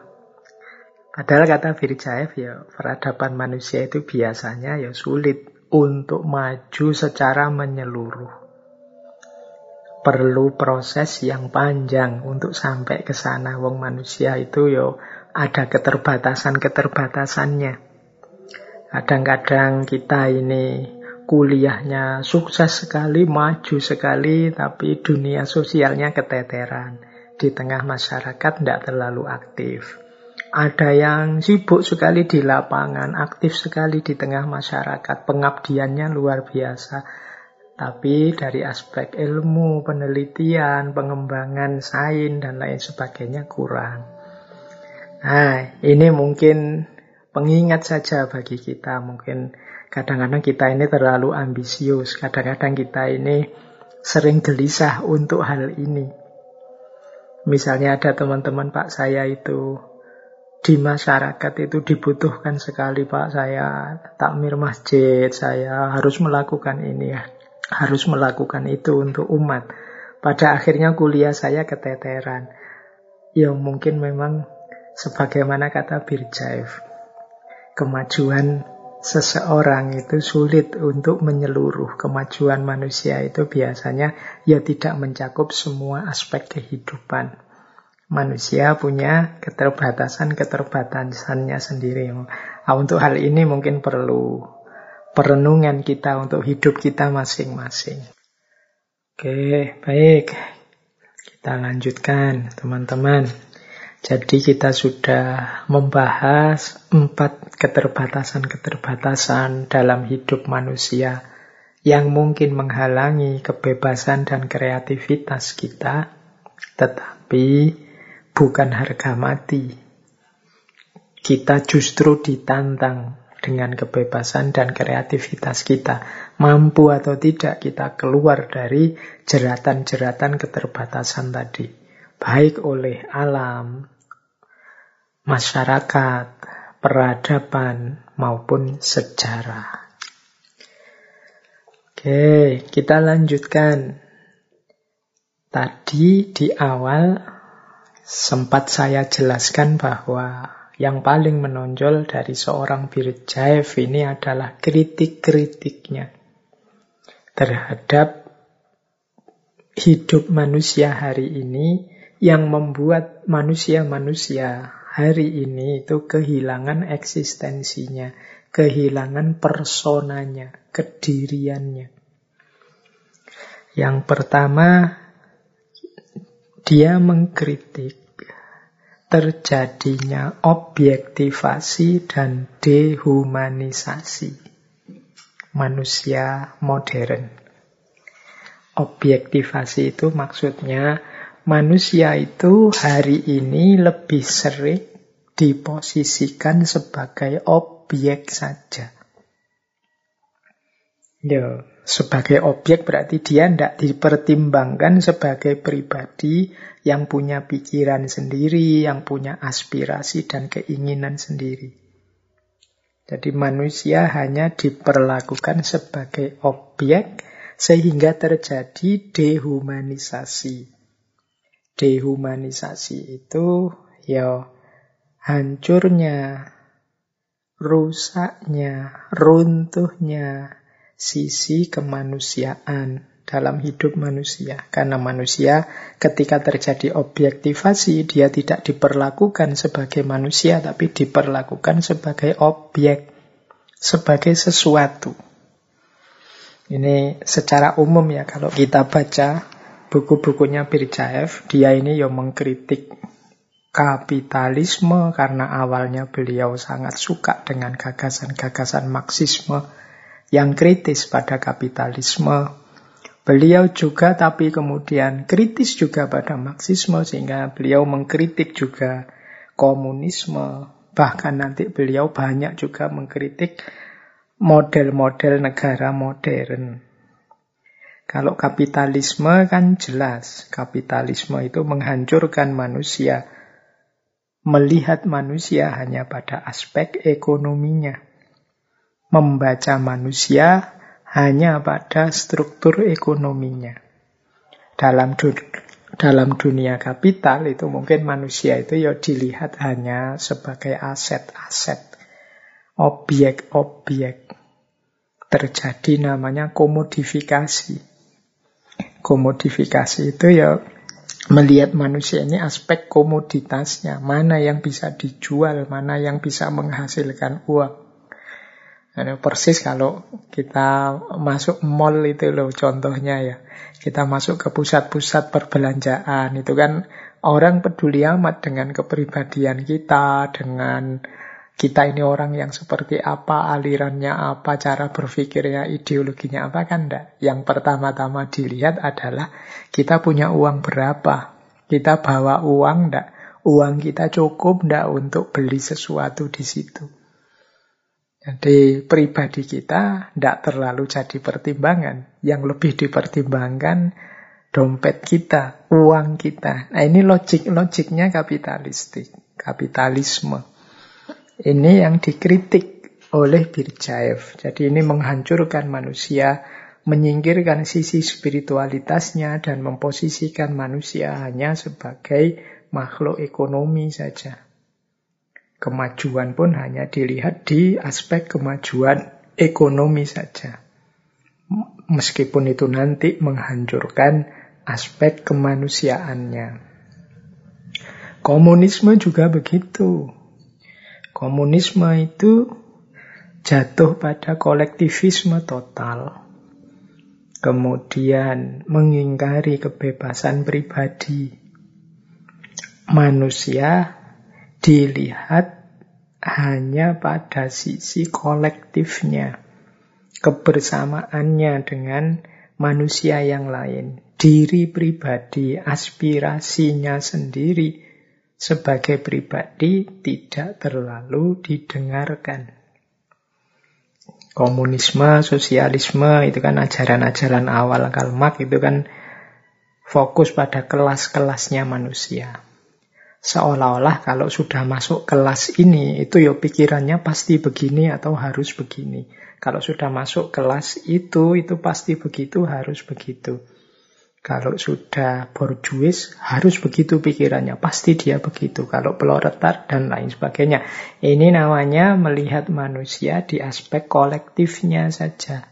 Padahal kata Berdyaev ya peradaban manusia itu biasanya ya sulit untuk maju secara menyeluruh. Perlu proses yang panjang untuk sampai ke sana. Wong manusia itu ya ada keterbatasan-keterbatasannya. Kadang-kadang kita ini kuliahnya sukses sekali, maju sekali, tapi dunia sosialnya keteteran. Di tengah masyarakat tidak terlalu aktif. Ada yang sibuk sekali di lapangan, aktif sekali di tengah masyarakat, pengabdiannya luar biasa. Tapi dari aspek ilmu, penelitian, pengembangan sains, dan lain sebagainya kurang. Nah, ini mungkin pengingat saja bagi kita. Mungkin kadang-kadang kita ini terlalu ambisius, kadang-kadang kita ini sering gelisah untuk hal ini. Misalnya ada teman-teman, Pak, saya itu di masyarakat itu dibutuhkan sekali, Pak, saya takmir masjid, saya harus melakukan ini, harus melakukan itu untuk umat. Pada akhirnya kuliah saya keteteran. Ya mungkin memang sebagaimana kata Berdyaev, kemajuan seseorang itu sulit untuk menyeluruh. Kemajuan manusia itu biasanya ya tidak mencakup semua aspek kehidupan. Manusia punya keterbatasan-keterbatasannya sendiri. Nah, untuk hal ini mungkin perlu perenungan kita untuk hidup kita masing-masing. Oke, baik. Kita lanjutkan, teman-teman. Jadi kita sudah membahas empat keterbatasan-keterbatasan dalam hidup manusia yang mungkin menghalangi kebebasan dan kreativitas kita, tetapi bukan harga mati. Kita justru ditantang dengan kebebasan dan kreativitas kita. Mampu atau tidak kita keluar dari jeratan-jeratan keterbatasan tadi. Baik oleh alam, masyarakat, peradaban, maupun sejarah. Oke, kita lanjutkan. Tadi di awal sempat saya jelaskan bahwa yang paling menonjol dari seorang Berdyaev ini adalah kritik-kritiknya terhadap hidup manusia hari ini yang membuat manusia-manusia hari ini itu kehilangan eksistensinya, kehilangan personanya, kediriannya. Yang pertama, dia mengkritik terjadinya objektivasi dan dehumanisasi manusia modern. Objektivasi itu maksudnya manusia itu hari ini lebih sering diposisikan sebagai objek saja. Yo, sebagai objek berarti dia tidak dipertimbangkan sebagai pribadi yang punya pikiran sendiri, yang punya aspirasi dan keinginan sendiri. Jadi manusia hanya diperlakukan sebagai objek sehingga terjadi dehumanisasi. Dehumanisasi itu ya hancurnya, rusaknya, runtuhnya sisi kemanusiaan dalam hidup manusia. Karena manusia ketika terjadi objektivasi, dia tidak diperlakukan sebagai manusia, tapi diperlakukan sebagai objek, sebagai sesuatu. Ini secara umum ya, kalau kita baca buku-bukunya Berdyaev, dia ini yang mengkritik kapitalisme, karena awalnya beliau sangat suka dengan gagasan-gagasan Marxisme yang kritis pada kapitalisme. Beliau juga tapi kemudian kritis juga pada Marxisme, sehingga beliau mengkritik juga komunisme. Bahkan nanti beliau banyak juga mengkritik model-model negara modern. Kalau kapitalisme kan jelas, kapitalisme itu menghancurkan manusia, melihat manusia hanya pada aspek ekonominya, membaca manusia hanya pada struktur ekonominya. Dalam du- dalam dunia kapital itu mungkin manusia itu ya dilihat hanya sebagai aset-aset, objek-objek. Terjadi namanya komodifikasi. Komodifikasi itu ya melihat manusia ini aspek komoditasnya, mana yang bisa dijual, mana yang bisa menghasilkan uang. Nah, persis kalau kita masuk mall itu loh contohnya ya. Kita masuk ke pusat-pusat perbelanjaan itu kan orang peduli amat dengan kepribadian kita, dengan kita ini orang yang seperti apa, alirannya apa, cara berpikirnya, ideologinya apa, kan enggak. Yang pertama-tama dilihat adalah kita punya uang berapa, kita bawa uang enggak, uang kita cukup enggak untuk beli sesuatu di situ. Jadi pribadi kita tidak terlalu jadi pertimbangan. Yang lebih dipertimbangkan dompet kita, uang kita. Nah ini logik-logiknya kapitalistik, kapitalisme. Ini yang dikritik oleh Berdyaev. Jadi ini menghancurkan manusia, menyingkirkan sisi spiritualitasnya dan memposisikan manusia hanya sebagai makhluk ekonomi saja. Kemajuan pun hanya dilihat di aspek kemajuan ekonomi saja. Meskipun itu nanti menghancurkan aspek kemanusiaannya. Komunisme juga begitu. Komunisme itu jatuh pada kolektivisme total. Kemudian mengingkari kebebasan pribadi. Manusia dilihat hanya pada sisi kolektifnya, kebersamaannya dengan manusia yang lain, diri pribadi, aspirasinya sendiri sebagai pribadi tidak terlalu didengarkan. Komunisme, sosialisme itu kan ajaran-ajaran awal Karl Marx, itu kan fokus pada kelas-kelasnya manusia. Seolah-olah kalau sudah masuk kelas ini, itu ya pikirannya pasti begini atau harus begini. Kalau sudah masuk kelas itu, itu pasti begitu, harus begitu. Kalau sudah borjuis, harus begitu pikirannya, pasti dia begitu. Kalau proletar dan lain sebagainya. Ini namanya melihat manusia di aspek kolektifnya saja.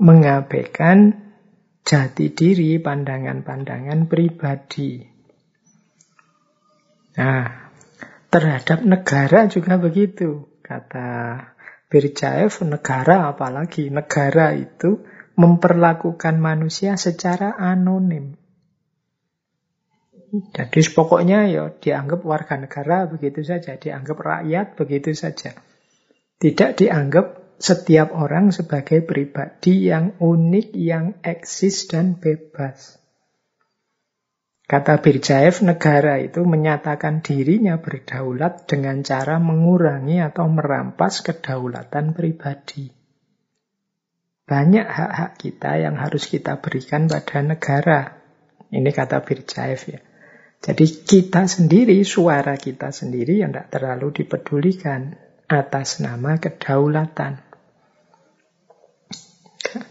Mengabaikan jati diri, pandangan-pandangan pribadi. Nah, terhadap negara juga begitu. Kata Berdyaev, negara apalagi, negara itu memperlakukan manusia secara anonim. Jadi pokoknya ya dianggap warga negara begitu saja, dianggap rakyat begitu saja. Tidak dianggap setiap orang sebagai pribadi yang unik, yang eksis dan bebas. Kata Berdyaev, negara itu menyatakan dirinya berdaulat dengan cara mengurangi atau merampas kedaulatan pribadi. Banyak hak-hak kita yang harus kita berikan pada negara. Ini kata Berdyaev ya. Jadi kita sendiri, suara kita sendiri yang tidak terlalu dipedulikan atas nama kedaulatan.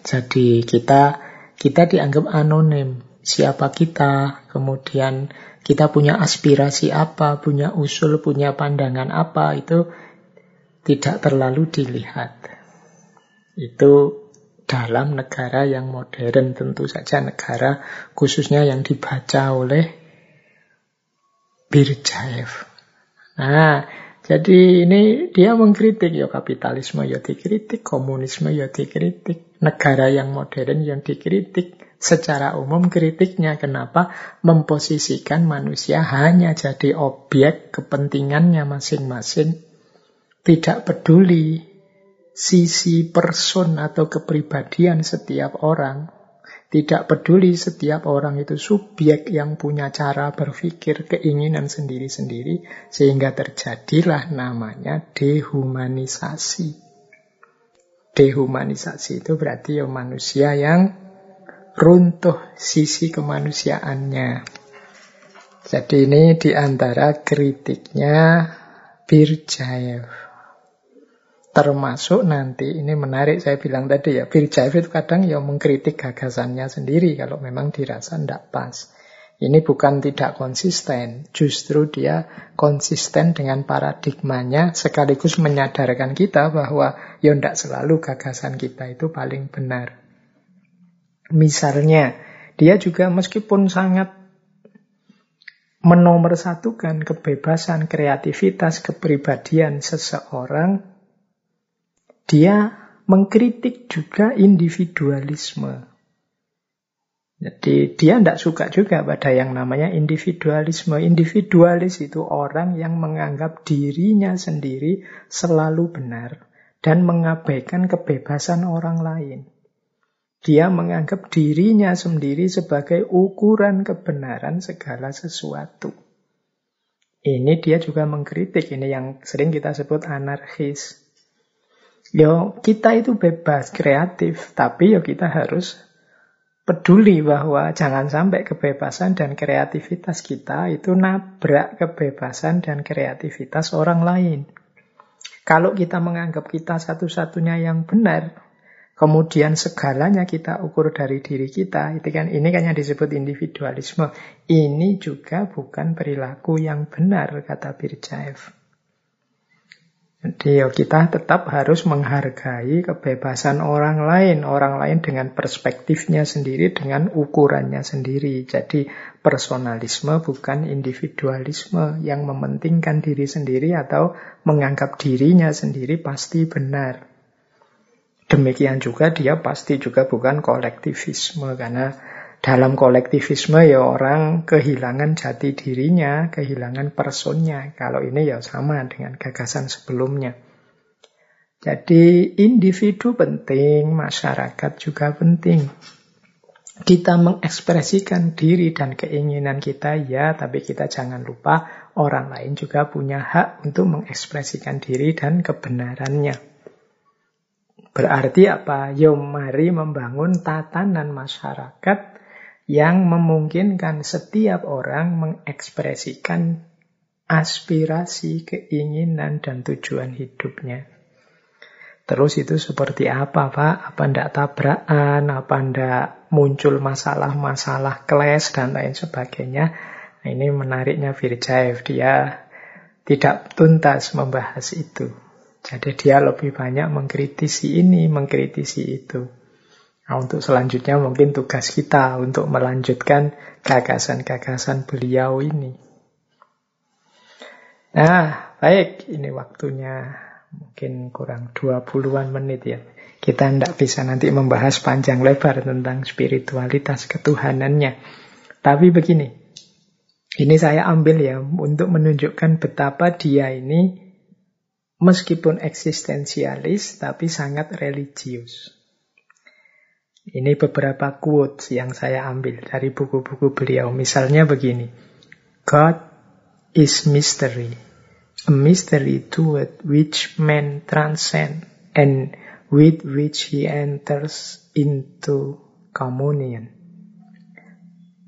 Jadi kita kita dianggap anonim. Siapa kita, kemudian kita punya aspirasi apa, punya usul, punya pandangan apa, itu tidak terlalu dilihat. Itu dalam negara yang modern, tentu saja negara khususnya yang dibaca oleh Berdyaev. Nah, jadi ini dia mengkritik, ya kapitalisme ya dikritik, komunisme ya dikritik, negara yang modern yang dikritik. Secara umum kritiknya kenapa memposisikan manusia hanya jadi objek kepentingannya masing-masing, tidak peduli sisi person atau kepribadian setiap orang, tidak peduli setiap orang itu subjek yang punya cara berpikir, keinginan sendiri-sendiri, sehingga terjadilah namanya dehumanisasi. Dehumanisasi itu berarti ya manusia yang runtuh sisi kemanusiaannya. Jadi ini diantara kritiknya Berdyaev. Termasuk nanti, ini menarik saya bilang tadi ya, Berdyaev itu kadang ya mengkritik gagasannya sendiri kalau memang dirasa tidak pas. Ini bukan tidak konsisten, justru dia konsisten dengan paradigmanya sekaligus menyadarkan kita bahwa ya tidak selalu gagasan kita itu paling benar. Misalnya, dia juga meskipun sangat menomorsatukan kebebasan, kreativitas, kepribadian seseorang, dia mengkritik juga individualisme. Jadi dia tidak suka juga pada yang namanya individualisme. Individualis itu orang yang menganggap dirinya sendiri selalu benar dan mengabaikan kebebasan orang lain. Dia menganggap dirinya sendiri sebagai ukuran kebenaran segala sesuatu. Ini dia juga mengkritik, ini yang sering kita sebut anarkis. Yo, kita itu bebas, kreatif, tapi yo kita harus peduli bahwa jangan sampai kebebasan dan kreativitas kita itu nabrak kebebasan dan kreativitas orang lain. Kalau kita menganggap kita satu-satunya yang benar, kemudian segalanya kita ukur dari diri kita, itu kan, ini kan yang disebut individualisme. Ini juga bukan perilaku yang benar, kata Berdyaev. Jadi kita tetap harus menghargai kebebasan orang lain. Orang lain dengan perspektifnya sendiri, dengan ukurannya sendiri. Jadi personalisme bukan individualisme yang mementingkan diri sendiri atau menganggap dirinya sendiri pasti benar. Demikian juga dia pasti juga bukan kolektivisme, karena dalam kolektivisme ya orang kehilangan jati dirinya, kehilangan personnya. Kalau ini ya sama dengan gagasan sebelumnya. Jadi individu penting, masyarakat juga penting. Kita mengekspresikan diri dan keinginan kita ya, tapi kita jangan lupa orang lain juga punya hak untuk mengekspresikan diri dan kebenarannya. Berarti apa? Yo, mari membangun tatanan masyarakat yang memungkinkan setiap orang mengekspresikan aspirasi, keinginan, dan tujuan hidupnya. Terus itu seperti apa, Pak? Apa ndak tabrakan? Apa ndak muncul masalah-masalah clash dan lain sebagainya? Nah, ini menariknya Berdyaev. Dia tidak tuntas membahas itu. Jadi dia lebih banyak mengkritisi ini, mengkritisi itu. Nah, untuk selanjutnya mungkin tugas kita untuk melanjutkan gagasan-gagasan beliau ini. Nah, baik, ini waktunya mungkin kurang dua puluhan menit ya. Kita tidak bisa nanti membahas panjang lebar tentang spiritualitas ketuhanannya. Tapi begini, ini saya ambil ya untuk menunjukkan betapa dia ini meskipun eksistensialis tapi sangat religius. Ini beberapa quotes yang saya ambil dari buku-buku beliau. Misalnya begini, God is mystery, a mystery toward which man transcends and with which he enters into communion.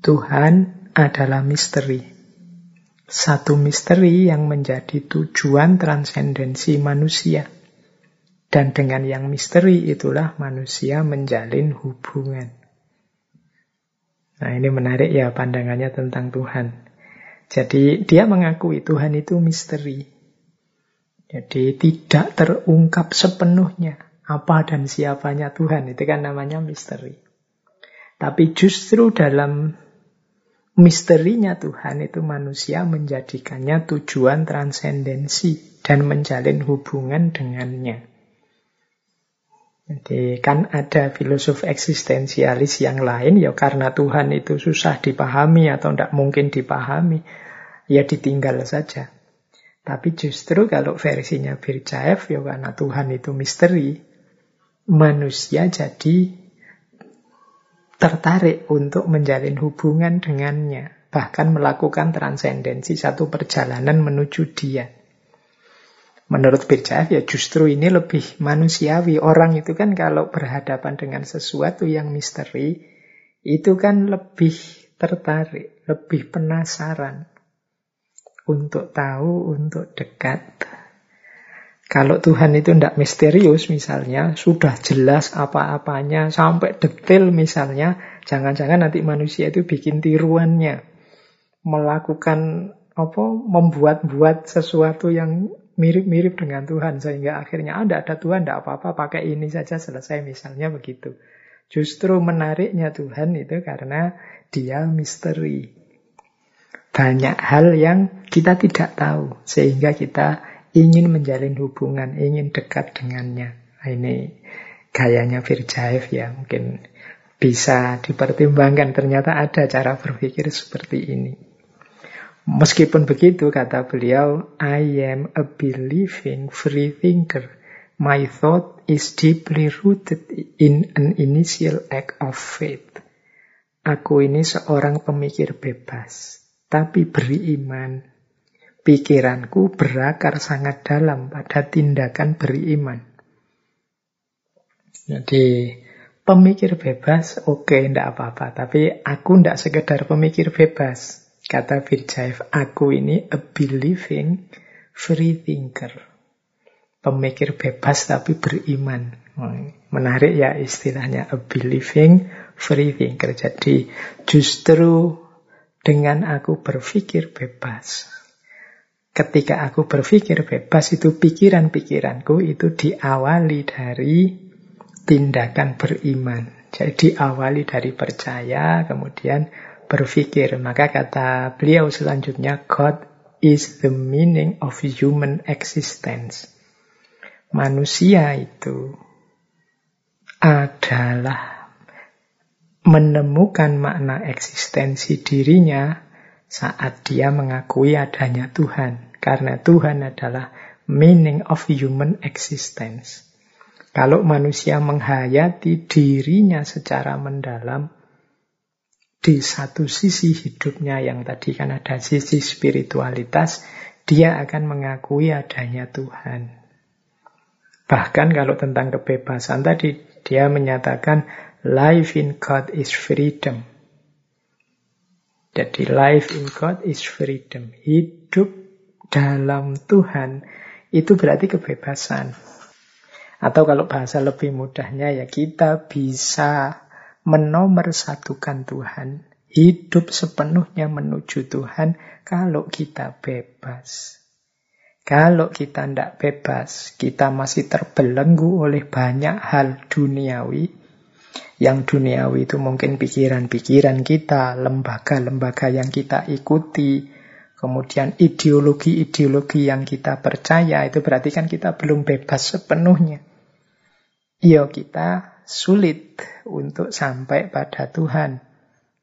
Tuhan adalah misteri. Satu misteri yang menjadi tujuan transendensi manusia. Dan dengan yang misteri itulah manusia menjalin hubungan. Nah, ini menarik ya pandangannya tentang Tuhan. Jadi dia mengakui Tuhan itu misteri. Jadi tidak terungkap sepenuhnya apa dan siapanya Tuhan. Itu kan namanya misteri. Tapi justru dalam misterinya Tuhan itu manusia menjadikannya tujuan transendensi dan menjalin hubungan dengannya. Jadi kan ada filosof eksistensialis yang lain, ya karena Tuhan itu susah dipahami atau tidak mungkin dipahami, ya ditinggal saja. Tapi justru kalau versinya Berdyaev, ya karena Tuhan itu misteri, manusia jadi tertarik untuk menjalin hubungan dengannya, bahkan melakukan transendensi satu perjalanan menuju dia. Menurut Berdyaev ya justru ini lebih manusiawi. Orang itu kan kalau berhadapan dengan sesuatu yang misteri, itu kan lebih tertarik, lebih penasaran. Untuk tahu, untuk dekat. Kalau Tuhan itu tidak misterius misalnya, sudah jelas apa-apanya, sampai detail misalnya, jangan-jangan nanti manusia itu bikin tiruannya. Melakukan, apa, membuat-buat sesuatu yang mirip-mirip dengan Tuhan, sehingga akhirnya ada ada Tuhan, tidak apa-apa, pakai ini saja selesai, misalnya begitu. Justru menariknya Tuhan itu karena dia misteri. Banyak hal yang kita tidak tahu, sehingga kita ingin menjalin hubungan, ingin dekat dengannya. Ini gayanya Berdyaev ya, mungkin bisa dipertimbangkan, ternyata ada cara berpikir seperti ini. Meskipun begitu, kata beliau, I am a believing free thinker. My thought is deeply rooted in an initial act of faith. Aku ini seorang pemikir bebas, tapi beriman. Pikiranku berakar sangat dalam pada tindakan beriman. Jadi, pemikir bebas, oke, okay, tidak apa-apa. Tapi aku tidak sekedar pemikir bebas. Kata Berdyaev, aku ini a believing free thinker. Pemikir bebas tapi beriman. Menarik ya istilahnya, a believing free thinker. Jadi justru dengan aku berpikir bebas. Ketika aku berpikir bebas itu pikiran-pikiranku itu diawali dari tindakan beriman. Jadi diawali dari percaya, kemudian berpikir. Maka kata beliau selanjutnya, God is the meaning of human existence. Manusia itu adalah menemukan makna eksistensi dirinya saat dia mengakui adanya Tuhan. Karena Tuhan adalah meaning of human existence. Kalau manusia menghayati dirinya secara mendalam, di satu sisi hidupnya yang tadi kan ada sisi spiritualitas, dia akan mengakui adanya Tuhan. Bahkan kalau tentang kebebasan tadi, dia menyatakan life in God is freedom. Jadi life in God is freedom. Hidup dalam Tuhan itu berarti kebebasan. Atau kalau bahasa lebih mudahnya ya, kita bisa menomorsatukan Tuhan, hidup sepenuhnya menuju Tuhan kalau kita bebas. Kalau kita tidak bebas, kita masih terbelenggu oleh banyak hal duniawi Yang duniawi itu mungkin pikiran-pikiran kita, lembaga-lembaga yang kita ikuti, kemudian ideologi-ideologi yang kita percaya, itu berarti kan kita belum bebas sepenuhnya. Iya, kita sulit untuk sampai pada Tuhan.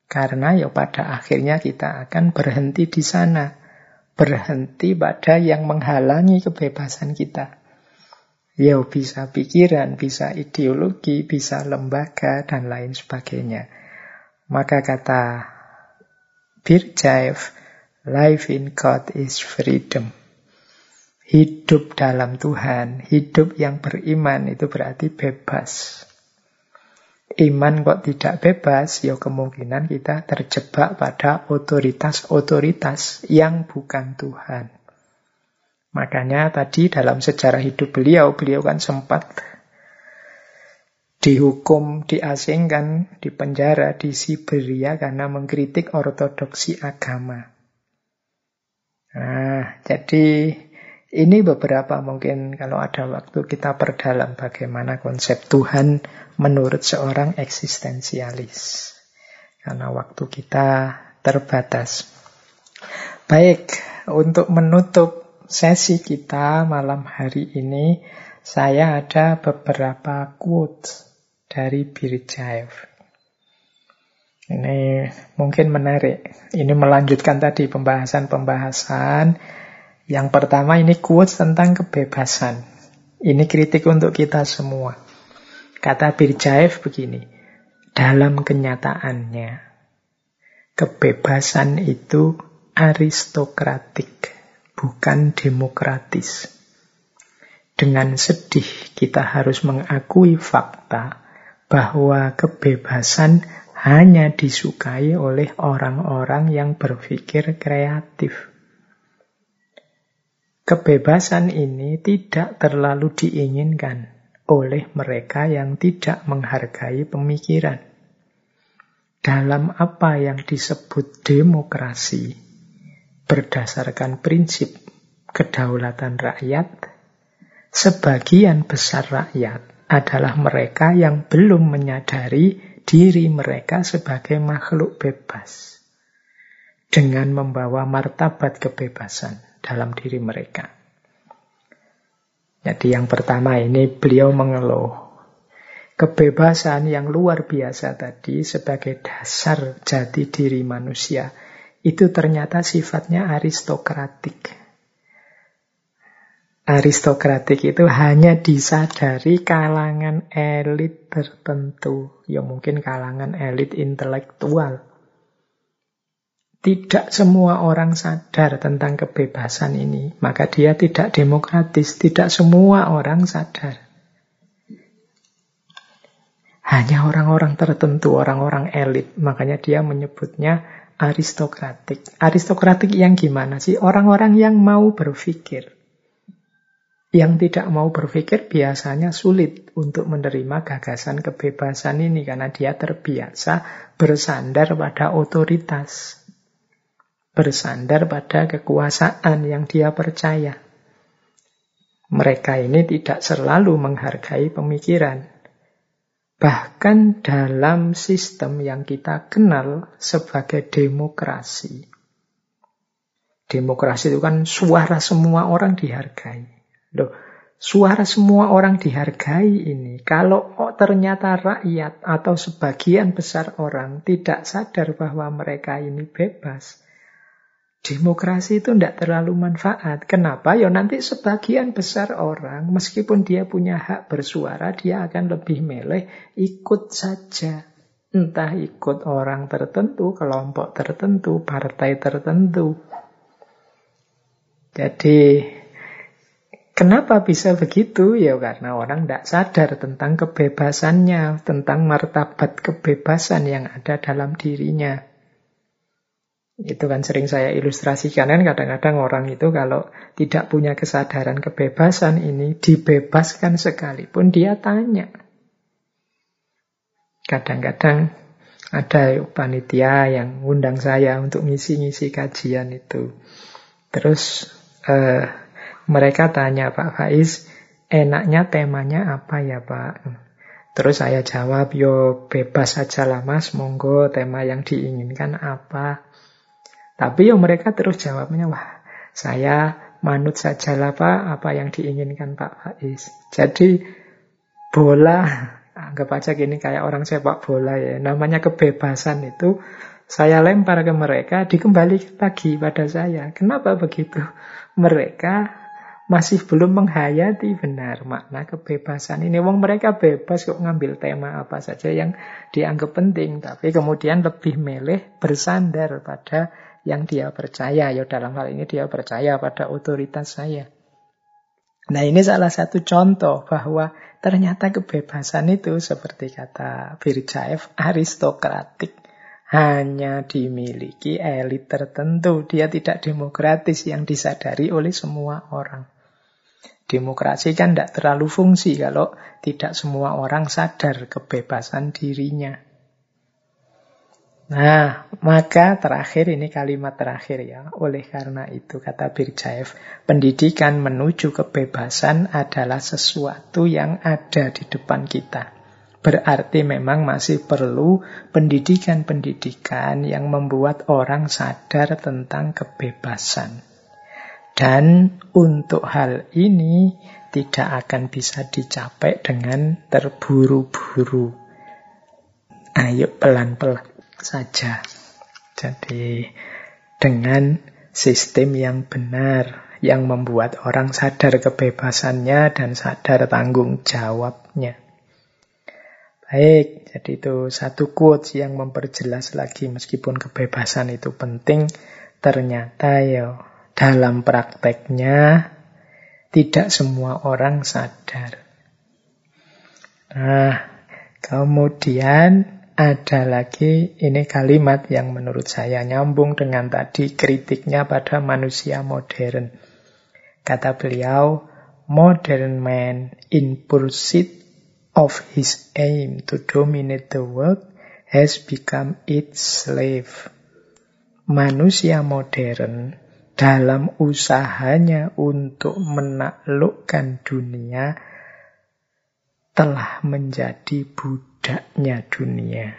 Karena ya pada akhirnya kita akan berhenti di sana. Berhenti pada yang menghalangi kebebasan kita. Ya bisa pikiran, bisa ideologi, bisa lembaga, dan lain sebagainya. Maka kata Berdyaev, life in God is freedom. Hidup dalam Tuhan, hidup yang beriman itu berarti bebas. Iman kok tidak bebas, ya kemungkinan kita terjebak pada otoritas-otoritas yang bukan Tuhan. Makanya tadi dalam sejarah hidup beliau, beliau kan sempat dihukum, diasingkan, dipenjara di Siberia karena mengkritik ortodoksi agama. Nah, jadi ini beberapa mungkin kalau ada waktu kita perdalam bagaimana konsep Tuhan menurut seorang eksistensialis. Karena waktu kita terbatas. Baik, untuk menutup sesi kita malam hari ini, saya ada beberapa quotes dari Berdyaev. Ini mungkin menarik. Ini melanjutkan tadi pembahasan-pembahasan. Yang pertama ini quotes tentang kebebasan. Ini kritik untuk kita semua. Kata Berdyaev begini, dalam kenyataannya, kebebasan itu aristokratik. Bukan demokratis. Dengan sedih kita harus mengakui fakta bahwa kebebasan hanya disukai oleh orang-orang yang berpikir kreatif. Kebebasan ini tidak terlalu diinginkan oleh mereka yang tidak menghargai pemikiran. Dalam apa yang disebut demokrasi, berdasarkan prinsip kedaulatan rakyat, sebagian besar rakyat adalah mereka yang belum menyadari diri mereka sebagai makhluk bebas dengan membawa martabat kebebasan dalam diri mereka. Jadi yang pertama ini beliau mengeluh. Kebebasan yang luar biasa tadi sebagai dasar jati diri manusia itu ternyata sifatnya aristokratik. Aristokratik itu hanya disadari kalangan elit tertentu. Ya mungkin kalangan elit intelektual. Tidak semua orang sadar tentang kebebasan ini. Maka dia tidak demokratis. Tidak semua orang sadar. Hanya orang-orang tertentu, orang-orang elit. Makanya dia menyebutnya aristokratik. Aristokratik yang gimana sih? Orang-orang yang mau berpikir. Yang tidak mau berpikir biasanya sulit untuk menerima gagasan kebebasan ini. Karena dia terbiasa bersandar pada otoritas. Bersandar pada kekuasaan yang dia percaya. Mereka ini tidak selalu menghargai pemikiran. Bahkan dalam sistem yang kita kenal sebagai demokrasi. Demokrasi itu kan suara semua orang dihargai. Loh, suara semua orang dihargai ini. Kalau oh, ternyata rakyat atau sebagian besar orang tidak sadar bahwa mereka ini bebas. Demokrasi itu tidak terlalu manfaat. Kenapa? Ya nanti sebagian besar orang, meskipun dia punya hak bersuara, dia akan lebih meleh ikut saja. Entah ikut orang tertentu, kelompok tertentu, partai tertentu. Jadi, kenapa bisa begitu? Ya karena orang tidak sadar tentang kebebasannya, tentang martabat kebebasan yang ada dalam dirinya. Itu kan sering saya ilustrasikan kan kadang-kadang orang itu kalau tidak punya kesadaran kebebasan ini dibebaskan sekalipun dia tanya. Kadang-kadang ada panitia yang ngundang saya untuk ngisi-ngisi kajian itu. Terus eh, mereka tanya, Pak Faiz enaknya temanya apa ya Pak? Terus saya jawab, yo bebas aja lah mas, monggo tema yang diinginkan apa. Tapi yo mereka terus jawabnya, wah saya manut sajalah pak, apa yang diinginkan Pak Faiz. Jadi bola, anggap aja gini kayak orang sepak bola ya, namanya kebebasan itu saya lempar ke mereka, dikembalikan lagi pada saya. Kenapa begitu? Mereka masih belum menghayati benar makna kebebasan ini. Wong mereka bebas kok ngambil tema apa saja yang dianggap penting, tapi kemudian lebih meleh bersandar pada yang dia percaya. Ya dalam hal ini dia percaya pada otoritas saya. Nah ini salah satu contoh bahwa ternyata kebebasan itu seperti kata Berdyaev aristokratik, hanya dimiliki elit tertentu. Dia tidak demokratis yang disadari oleh semua orang. Demokrasi kan tidak terlalu fungsi kalau tidak semua orang sadar kebebasan dirinya. Nah, maka terakhir ini kalimat terakhir ya. Oleh karena itu, kata Berdyaev, pendidikan menuju kebebasan adalah sesuatu yang ada di depan kita. Berarti memang masih perlu pendidikan-pendidikan yang membuat orang sadar tentang kebebasan. Dan untuk hal ini tidak akan bisa dicapai dengan terburu-buru. Ayo pelan-pelan saja. Jadi dengan sistem yang benar, yang membuat orang sadar kebebasannya dan sadar tanggung jawabnya. Baik, jadi itu satu quotes yang memperjelas lagi meskipun kebebasan itu penting, ternyata ya dalam prakteknya tidak semua orang sadar. Nah, kemudian ada lagi ini kalimat yang menurut saya nyambung dengan tadi kritiknya pada manusia modern. Kata beliau, modern man in pursuit of his aim to dominate the world has become its slave. Manusia modern dalam usahanya untuk menaklukkan dunia telah menjadi budaknya dunia.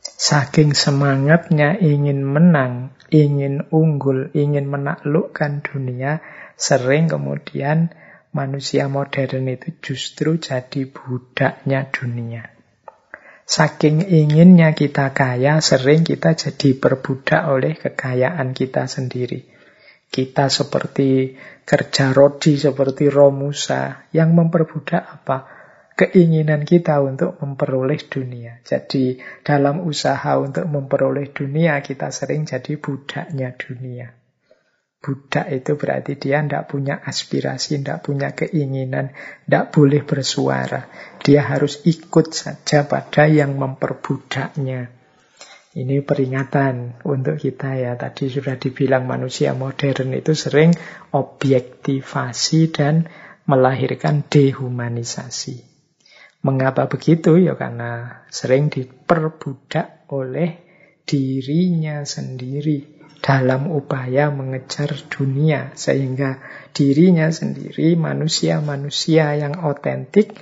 Saking semangatnya ingin menang, ingin unggul, ingin menaklukkan dunia, sering kemudian manusia modern itu justru jadi budaknya dunia. Saking inginnya kita kaya, sering kita jadi perbudak oleh kekayaan kita sendiri. Kita seperti kerja rodi, seperti Romusa, yang memperbudak apa? Keinginan kita untuk memperoleh dunia. Jadi dalam usaha untuk memperoleh dunia, kita sering jadi budaknya dunia. Budak itu berarti dia tidak punya aspirasi, tidak punya keinginan, tidak boleh bersuara. Dia harus ikut saja pada yang memperbudaknya. Ini peringatan untuk kita ya. Tadi sudah dibilang manusia modern itu sering objektivasi dan melahirkan dehumanisasi. Mengapa begitu? Ya karena sering diperbudak oleh dirinya sendiri dalam upaya mengejar dunia, sehingga dirinya sendiri, manusia-manusia yang otentik,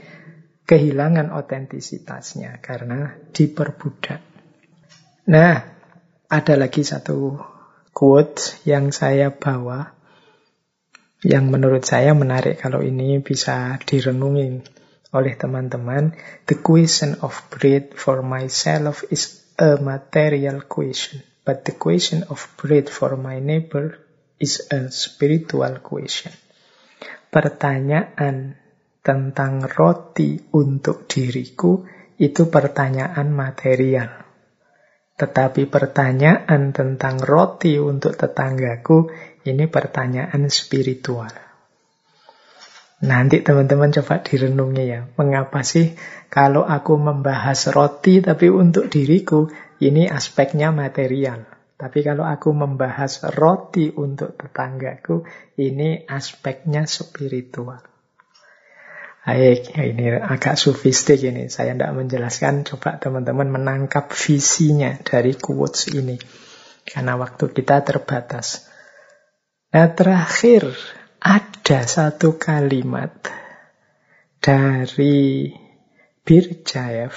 kehilangan otentisitasnya karena diperbudak. Nah, ada lagi satu quote yang saya bawa, yang menurut saya menarik kalau ini bisa direnungin oleh teman-teman. The question of bread for myself is a material question. But the question of bread for my neighbor is a spiritual question. Pertanyaan tentang roti untuk diriku itu pertanyaan material. Tetapi pertanyaan tentang roti untuk tetanggaku ini pertanyaan spiritual. Nanti teman-teman coba direnungi ya. Mengapa sih kalau aku membahas roti tapi untuk diriku, ini aspeknya material. Tapi kalau aku membahas roti untuk tetanggaku, ini aspeknya spiritual. Baik, ini agak sufistik ini. Saya tidak menjelaskan, coba teman-teman menangkap visinya dari quotes ini. Karena waktu kita terbatas. Nah terakhir, ada satu kalimat dari Berdyaev,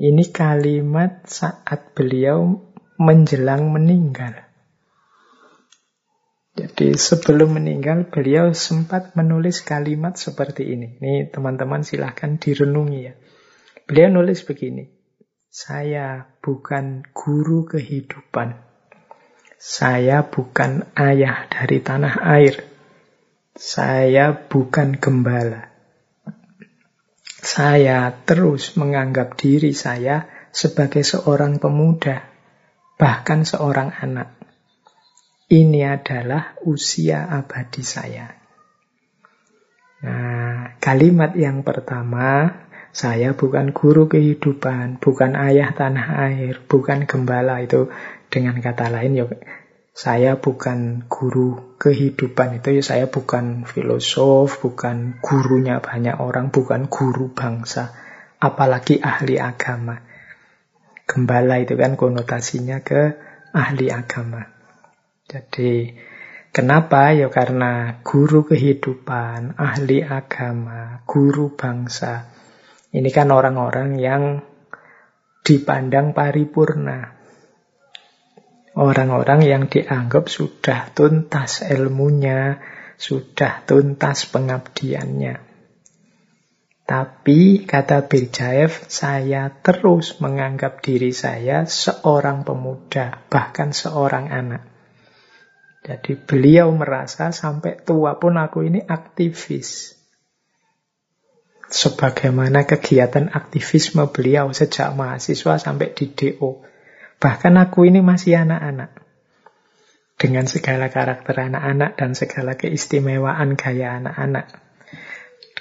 ini kalimat saat beliau menjelang meninggal. Jadi sebelum meninggal beliau sempat menulis kalimat seperti ini. Ini teman-teman silahkan direnungi ya. Beliau nulis begini. Saya bukan guru kehidupan. Saya bukan ayah dari tanah air. Saya bukan gembala. Saya terus menganggap diri saya sebagai seorang pemuda, bahkan seorang anak. Ini adalah usia abadi saya. Nah, kalimat yang pertama, saya bukan guru kehidupan, bukan ayah tanah air, bukan gembala, itu dengan kata lain, yuk, saya bukan guru kehidupan, itu saya bukan filosof, bukan gurunya banyak orang, bukan guru bangsa, apalagi ahli agama. Gembala itu kan konotasinya ke ahli agama. Jadi, kenapa? Ya karena guru kehidupan, ahli agama, guru bangsa. Ini kan orang-orang yang dipandang paripurna. Orang-orang yang dianggap sudah tuntas ilmunya, sudah tuntas pengabdiannya. Tapi, kata Berdyaev, saya terus menganggap diri saya seorang pemuda, bahkan seorang anak. Jadi beliau merasa sampai tua pun aku ini aktivis. Sebagaimana kegiatan aktivisme beliau sejak mahasiswa sampai di D O. Bahkan aku ini masih anak-anak. Dengan segala karakter anak-anak dan segala keistimewaan gaya anak-anak.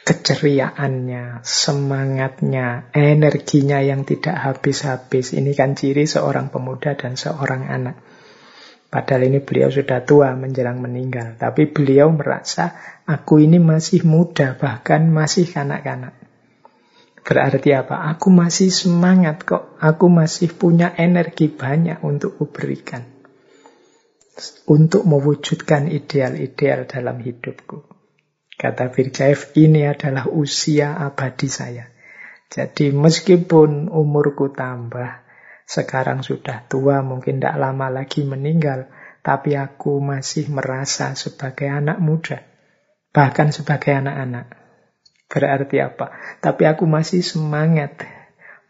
Keceriaannya, semangatnya, energinya yang tidak habis-habis. Ini kan ciri seorang pemuda dan seorang anak. Padahal ini beliau sudah tua menjelang meninggal. Tapi beliau merasa, aku ini masih muda, bahkan masih kanak-kanak. Berarti apa? Aku masih semangat kok. Aku masih punya energi banyak untuk kuberikan. Untuk mewujudkan ideal-ideal dalam hidupku. Kata Berdyaev, ini adalah usia abadi saya. Jadi meskipun umurku tambah, sekarang sudah tua, mungkin tidak lama lagi meninggal, tapi aku masih merasa sebagai anak muda, bahkan sebagai anak-anak. Berarti apa? Tapi aku masih semangat,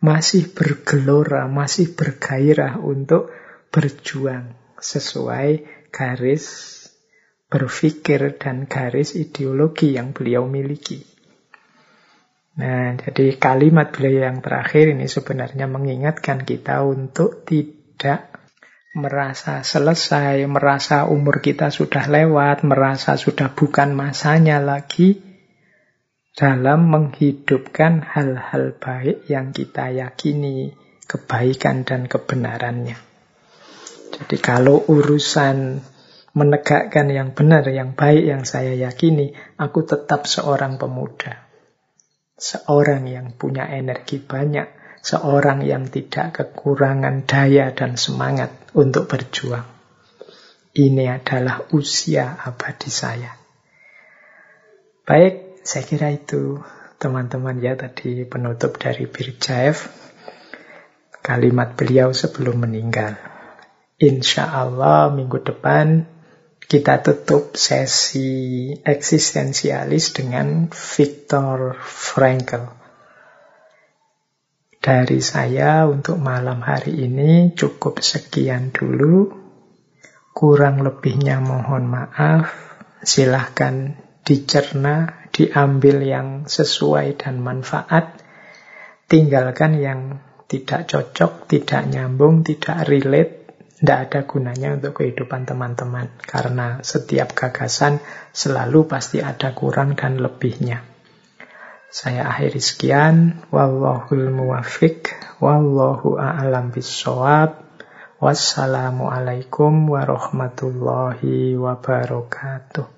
masih bergelora, masih bergairah untuk berjuang sesuai garis berpikir dan garis ideologi yang beliau miliki. Nah, jadi kalimat beliau yang terakhir ini sebenarnya mengingatkan kita untuk tidak merasa selesai, merasa umur kita sudah lewat, merasa sudah bukan masanya lagi dalam menghidupkan hal-hal baik yang kita yakini, kebaikan dan kebenarannya. Jadi kalau urusan menegakkan yang benar, yang baik, yang saya yakini, aku tetap seorang pemuda. Seorang yang punya energi banyak, seorang yang tidak kekurangan daya dan semangat untuk berjuang. Ini adalah usia abadi saya. Baik, saya kira itu teman-teman ya tadi penutup dari Berdyaev. Kalimat beliau sebelum meninggal. Insya Allah minggu depan kita tutup sesi eksistensialis dengan Viktor Frankl. Dari saya untuk malam hari ini cukup sekian dulu. Kurang lebihnya mohon maaf. Silahkan dicerna, diambil yang sesuai dan manfaat. Tinggalkan yang tidak cocok, tidak nyambung, tidak relate. Tidak ada gunanya untuk kehidupan teman-teman, karena setiap gagasan selalu pasti ada kurang dan lebihnya. Saya akhiri sekian. Wallahul muwaffiq, wallahu a'lam bissawab. Wassalamualaikum warahmatullahi wabarakatuh.